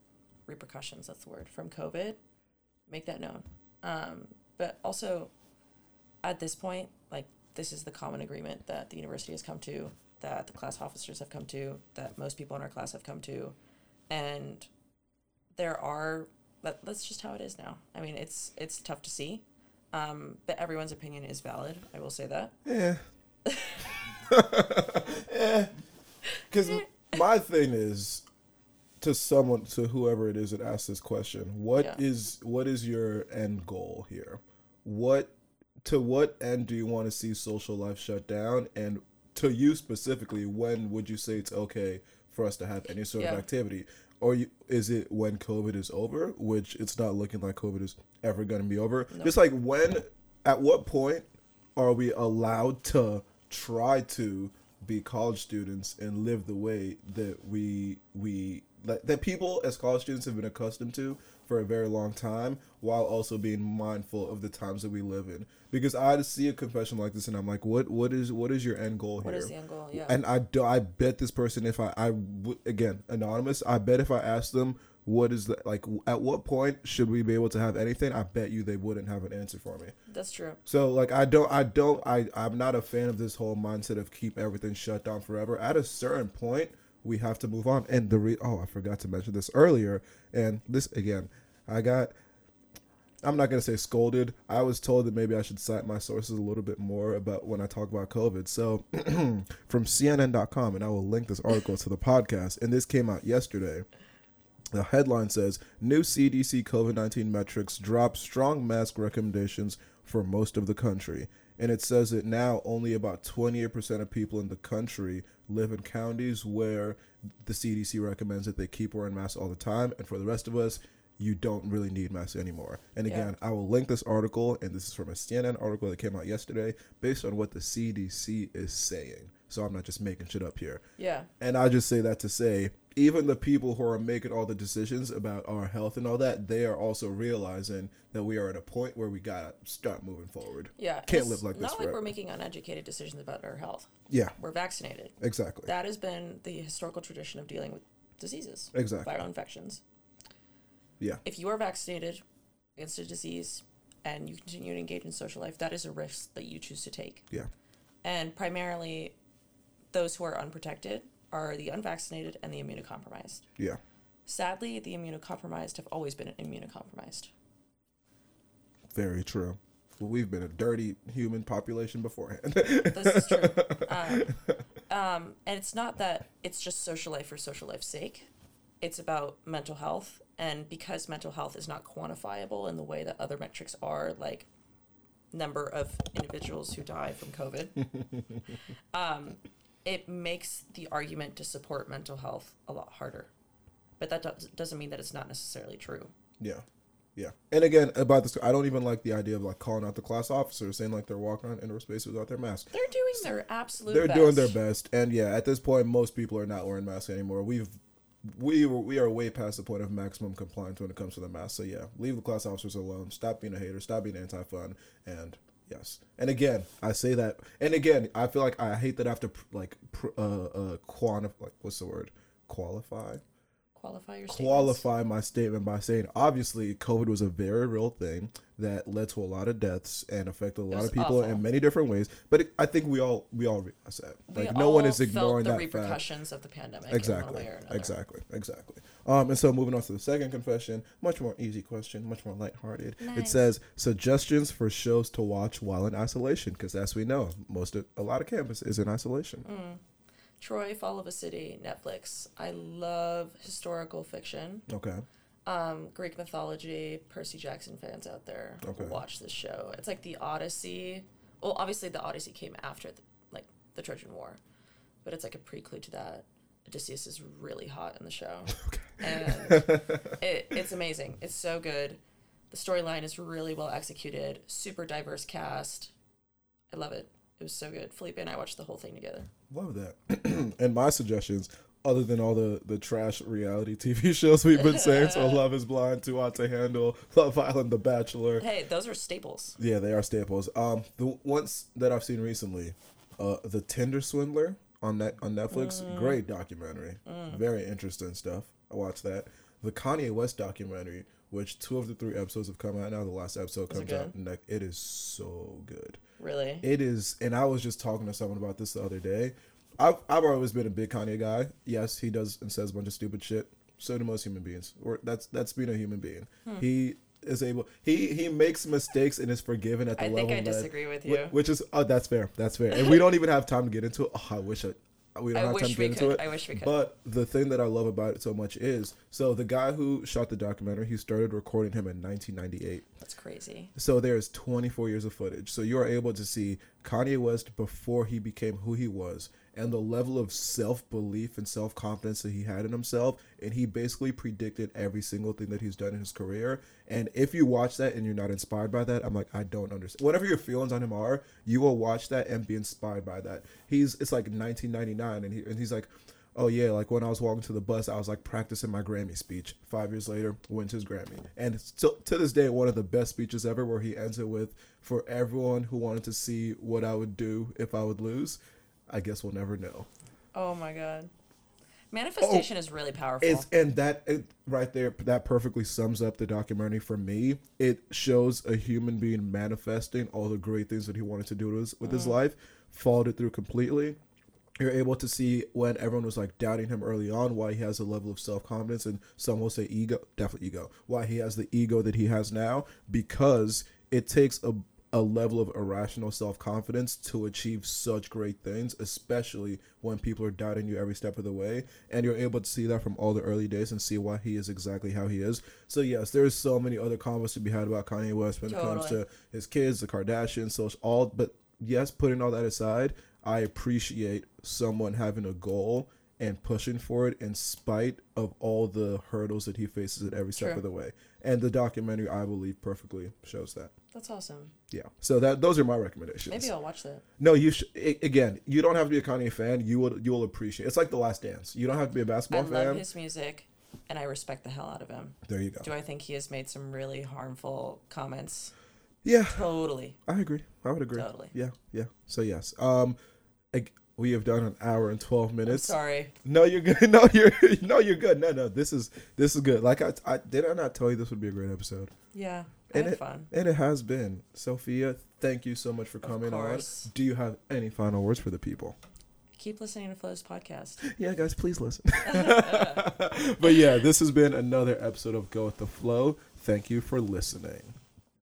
repercussions, that's the word, from COVID, make that known. Um, but also, at this point, like, this is the common agreement that the university has come to, that the class officers have come to, that most people in our class have come to. And there are, that, that's just how it is now. I mean, it's it's tough to see, um, but everyone's opinion is valid. I will say that. Yeah. Yeah. Because my thing is, to someone, to whoever it is that asks this question, what yeah. is what is your end goal here? What to what end do you want to see social life shut down? And to you specifically, when would you say it's okay for us to have any sort yeah. of activity? Or you, is it when COVID is over, which it's not looking like COVID is ever going to be over? Nope. Just like when, at what point are we allowed to try to be college students and live the way that we we that people as college students have been accustomed to for a very long time, while also being mindful of the times that we live in? Because I see a confession like this and I'm like, what what is what is your end goal here? What is the end goal? Yeah. And I do, I bet this person, if I, I again, anonymous, I bet if I asked them, what is that, like, at what point should we be able to have anything? I bet you they wouldn't have an answer for me. That's true. So, like, I don't, I don't, I, I'm not a fan of this whole mindset of keep everything shut down forever. At a certain point, we have to move on. And the re, oh, I forgot to mention this earlier. And this, again, I got, I'm not going to say scolded. I was told that maybe I should cite my sources a little bit more about when I talk about COVID. So, from C N N dot com, and I will link this article to the podcast. And this came out yesterday. The headline says, new C D C COVID nineteen metrics drop strong mask recommendations for most of the country. And it says that now only about twenty-eight percent of people in the country live in counties where the C D C recommends that they keep wearing masks all the time. And for the rest of us, you don't really need masks anymore. And again, yeah. I will link this article, and this is from a C N N article that came out yesterday, based on what the C D C is saying. So I'm not just making shit up here. Yeah. And I just say that to say, even the people who are making all the decisions about our health and all that, they are also realizing that we are at a point where we gotta start moving forward. Yeah. Can't live like this forever. Not like we're making uneducated decisions about our health. Yeah. We're vaccinated. Exactly. That has been the historical tradition of dealing with diseases. Exactly. Viral infections. Yeah. If you are vaccinated against a disease and you continue to engage in social life, that is a risk that you choose to take. Yeah. And primarily, those who are unprotected are the unvaccinated and the immunocompromised. Yeah. Sadly, the immunocompromised have always been immunocompromised. Very true. Well, we've been a dirty human population beforehand. This is true. Um, um, and it's not that it's just social life for social life's sake. It's about mental health. And because mental health is not quantifiable in the way that other metrics are, like number of individuals who die from COVID, um, it makes the argument to support mental health a lot harder. But that does, doesn't mean that it's not necessarily true. Yeah. Yeah. And again, about this, I don't even like the idea of like calling out the class officers, saying like they're walking around indoor spaces without their masks. They're doing their absolute they're best. They're doing their best. And yeah, at this point, most people are not wearing masks anymore. We've We were, we are way past the point of maximum compliance when it comes to the mask. So yeah, leave the class officers alone. Stop being a hater. Stop being anti-fun. And yes. And again, I say that. And again, I feel like I hate that I have to pr- like pr- uh, uh quantify. Like, what's the word? Qualify. Qualify your statement. Qualify my statement by saying, obviously, COVID was a very real thing that led to a lot of deaths and affected a lot of people awful. in many different ways. But it, I think we all we all realize that. We like no one is ignoring felt the that repercussions fact. of the pandemic. Exactly. In one way or exactly. Exactly. Um, and so moving on to the second confession, much more easy question, much more lighthearted. Nice. It says suggestions for shows to watch while in isolation, because as we know, most of, a lot of campus is in isolation. Mm. Troy, Fall of a City, Netflix. I love historical fiction. Okay. Um, Greek mythology. Percy Jackson fans out there okay. watch this show. It's like the Odyssey. Well, obviously the Odyssey came after the, like the Trojan War, but it's like a prelude to that. Odysseus is really hot in the show, okay. and it, it's amazing. It's so good. The storyline is really well executed. Super diverse cast. I love it. It was so good. Felipe and I watched the whole thing together. Love that. And my suggestions, other than all the, the trash reality T V shows we've been saying, so Love is Blind, Too Hot to Handle, Love Island, The Bachelor. Hey, those are staples. Yeah, they are staples. Um, the ones that I've seen recently, uh, The Tinder Swindler on net, on Netflix, mm. great documentary. Mm. Very interesting stuff. I watched that. The Kanye West documentary, which two of the three episodes have come out now. The last episode comes out next. It is so good. Really? It is. And I was just talking to someone about this the other day. I've, I've always been a big Kanye guy. Yes, he does and says a bunch of stupid shit. So do most human beings. Or that's that's being a human being. Hmm. He is able. He he makes mistakes and is forgiven at the I level. I think I that, disagree with you. Which is oh, that's fair. That's fair. And we don't even have time to get into it. Oh, I wish I. We don't I have wish time to get into could. it. I wish we could. But the thing that I love about it so much is, so the guy who shot the documentary, he started recording him in nineteen ninety-eight. That's crazy. So there's twenty-four years of footage. So you're able to see Kanye West before he became who he was and the level of self-belief and self-confidence that he had in himself. And he basically predicted every single thing that he's done in his career. And if you watch that and you're not inspired by that, I'm like, I don't understand. Whatever your feelings on him are, you will watch that and be inspired by that. He's It's like nineteen ninety-nine and, he, and he's like, oh yeah, like when I was walking to the bus, I was like practicing my Grammy speech. Five years later, wins his Grammy. And still, to this day, one of the best speeches ever where he ends it with, for everyone who wanted to see what I would do if I would lose, I guess we'll never know. Oh my God. Manifestation oh, is really powerful. It's, and that it, right there, that perfectly sums up the documentary for me. It shows a human being manifesting all the great things that he wanted to do with his, with mm. his life, followed it through completely. You're able to see when everyone was like doubting him early on, why he has a level of self-confidence, and some will say ego, definitely ego, why he has the ego that he has now, because it takes a a level of irrational self-confidence to achieve such great things, especially when people are doubting you every step of the way. And you're able to see that from all the early days and see why he is exactly how he is. So yes, there's so many other comments to be had about Kanye West when totally. it comes to his kids, the Kardashians, so all, but yes, putting all that aside, I appreciate someone having a goal and pushing for it in spite of all the hurdles that he faces at every step True. of the way. And the documentary, I believe, perfectly shows that. That's awesome. Yeah. So that those are my recommendations. Maybe I'll watch that. No, you should. Again, you don't have to be a Kanye fan. You will. You will appreciate. It's like The Last Dance. You don't have to be a basketball fan. I love his music, and I respect the hell out of him. There you go. Do I think he has made some really harmful comments? Yeah. Totally. I agree. I would agree. Totally. Yeah. Yeah. So yes. Um, I, we have done an hour and twelve minutes. I'm sorry. No, you're good. No, you're no, you're good. No, no. This is this is good. Like I, I did I not tell you this would be a great episode? Yeah. And it, fun. and it has been. Sophia, thank you so much for coming on. Do you have any final words for the people? Keep listening to Flow's podcast. Yeah, guys, please listen. But yeah, this has been another episode of Go With The Flow. Thank you for listening.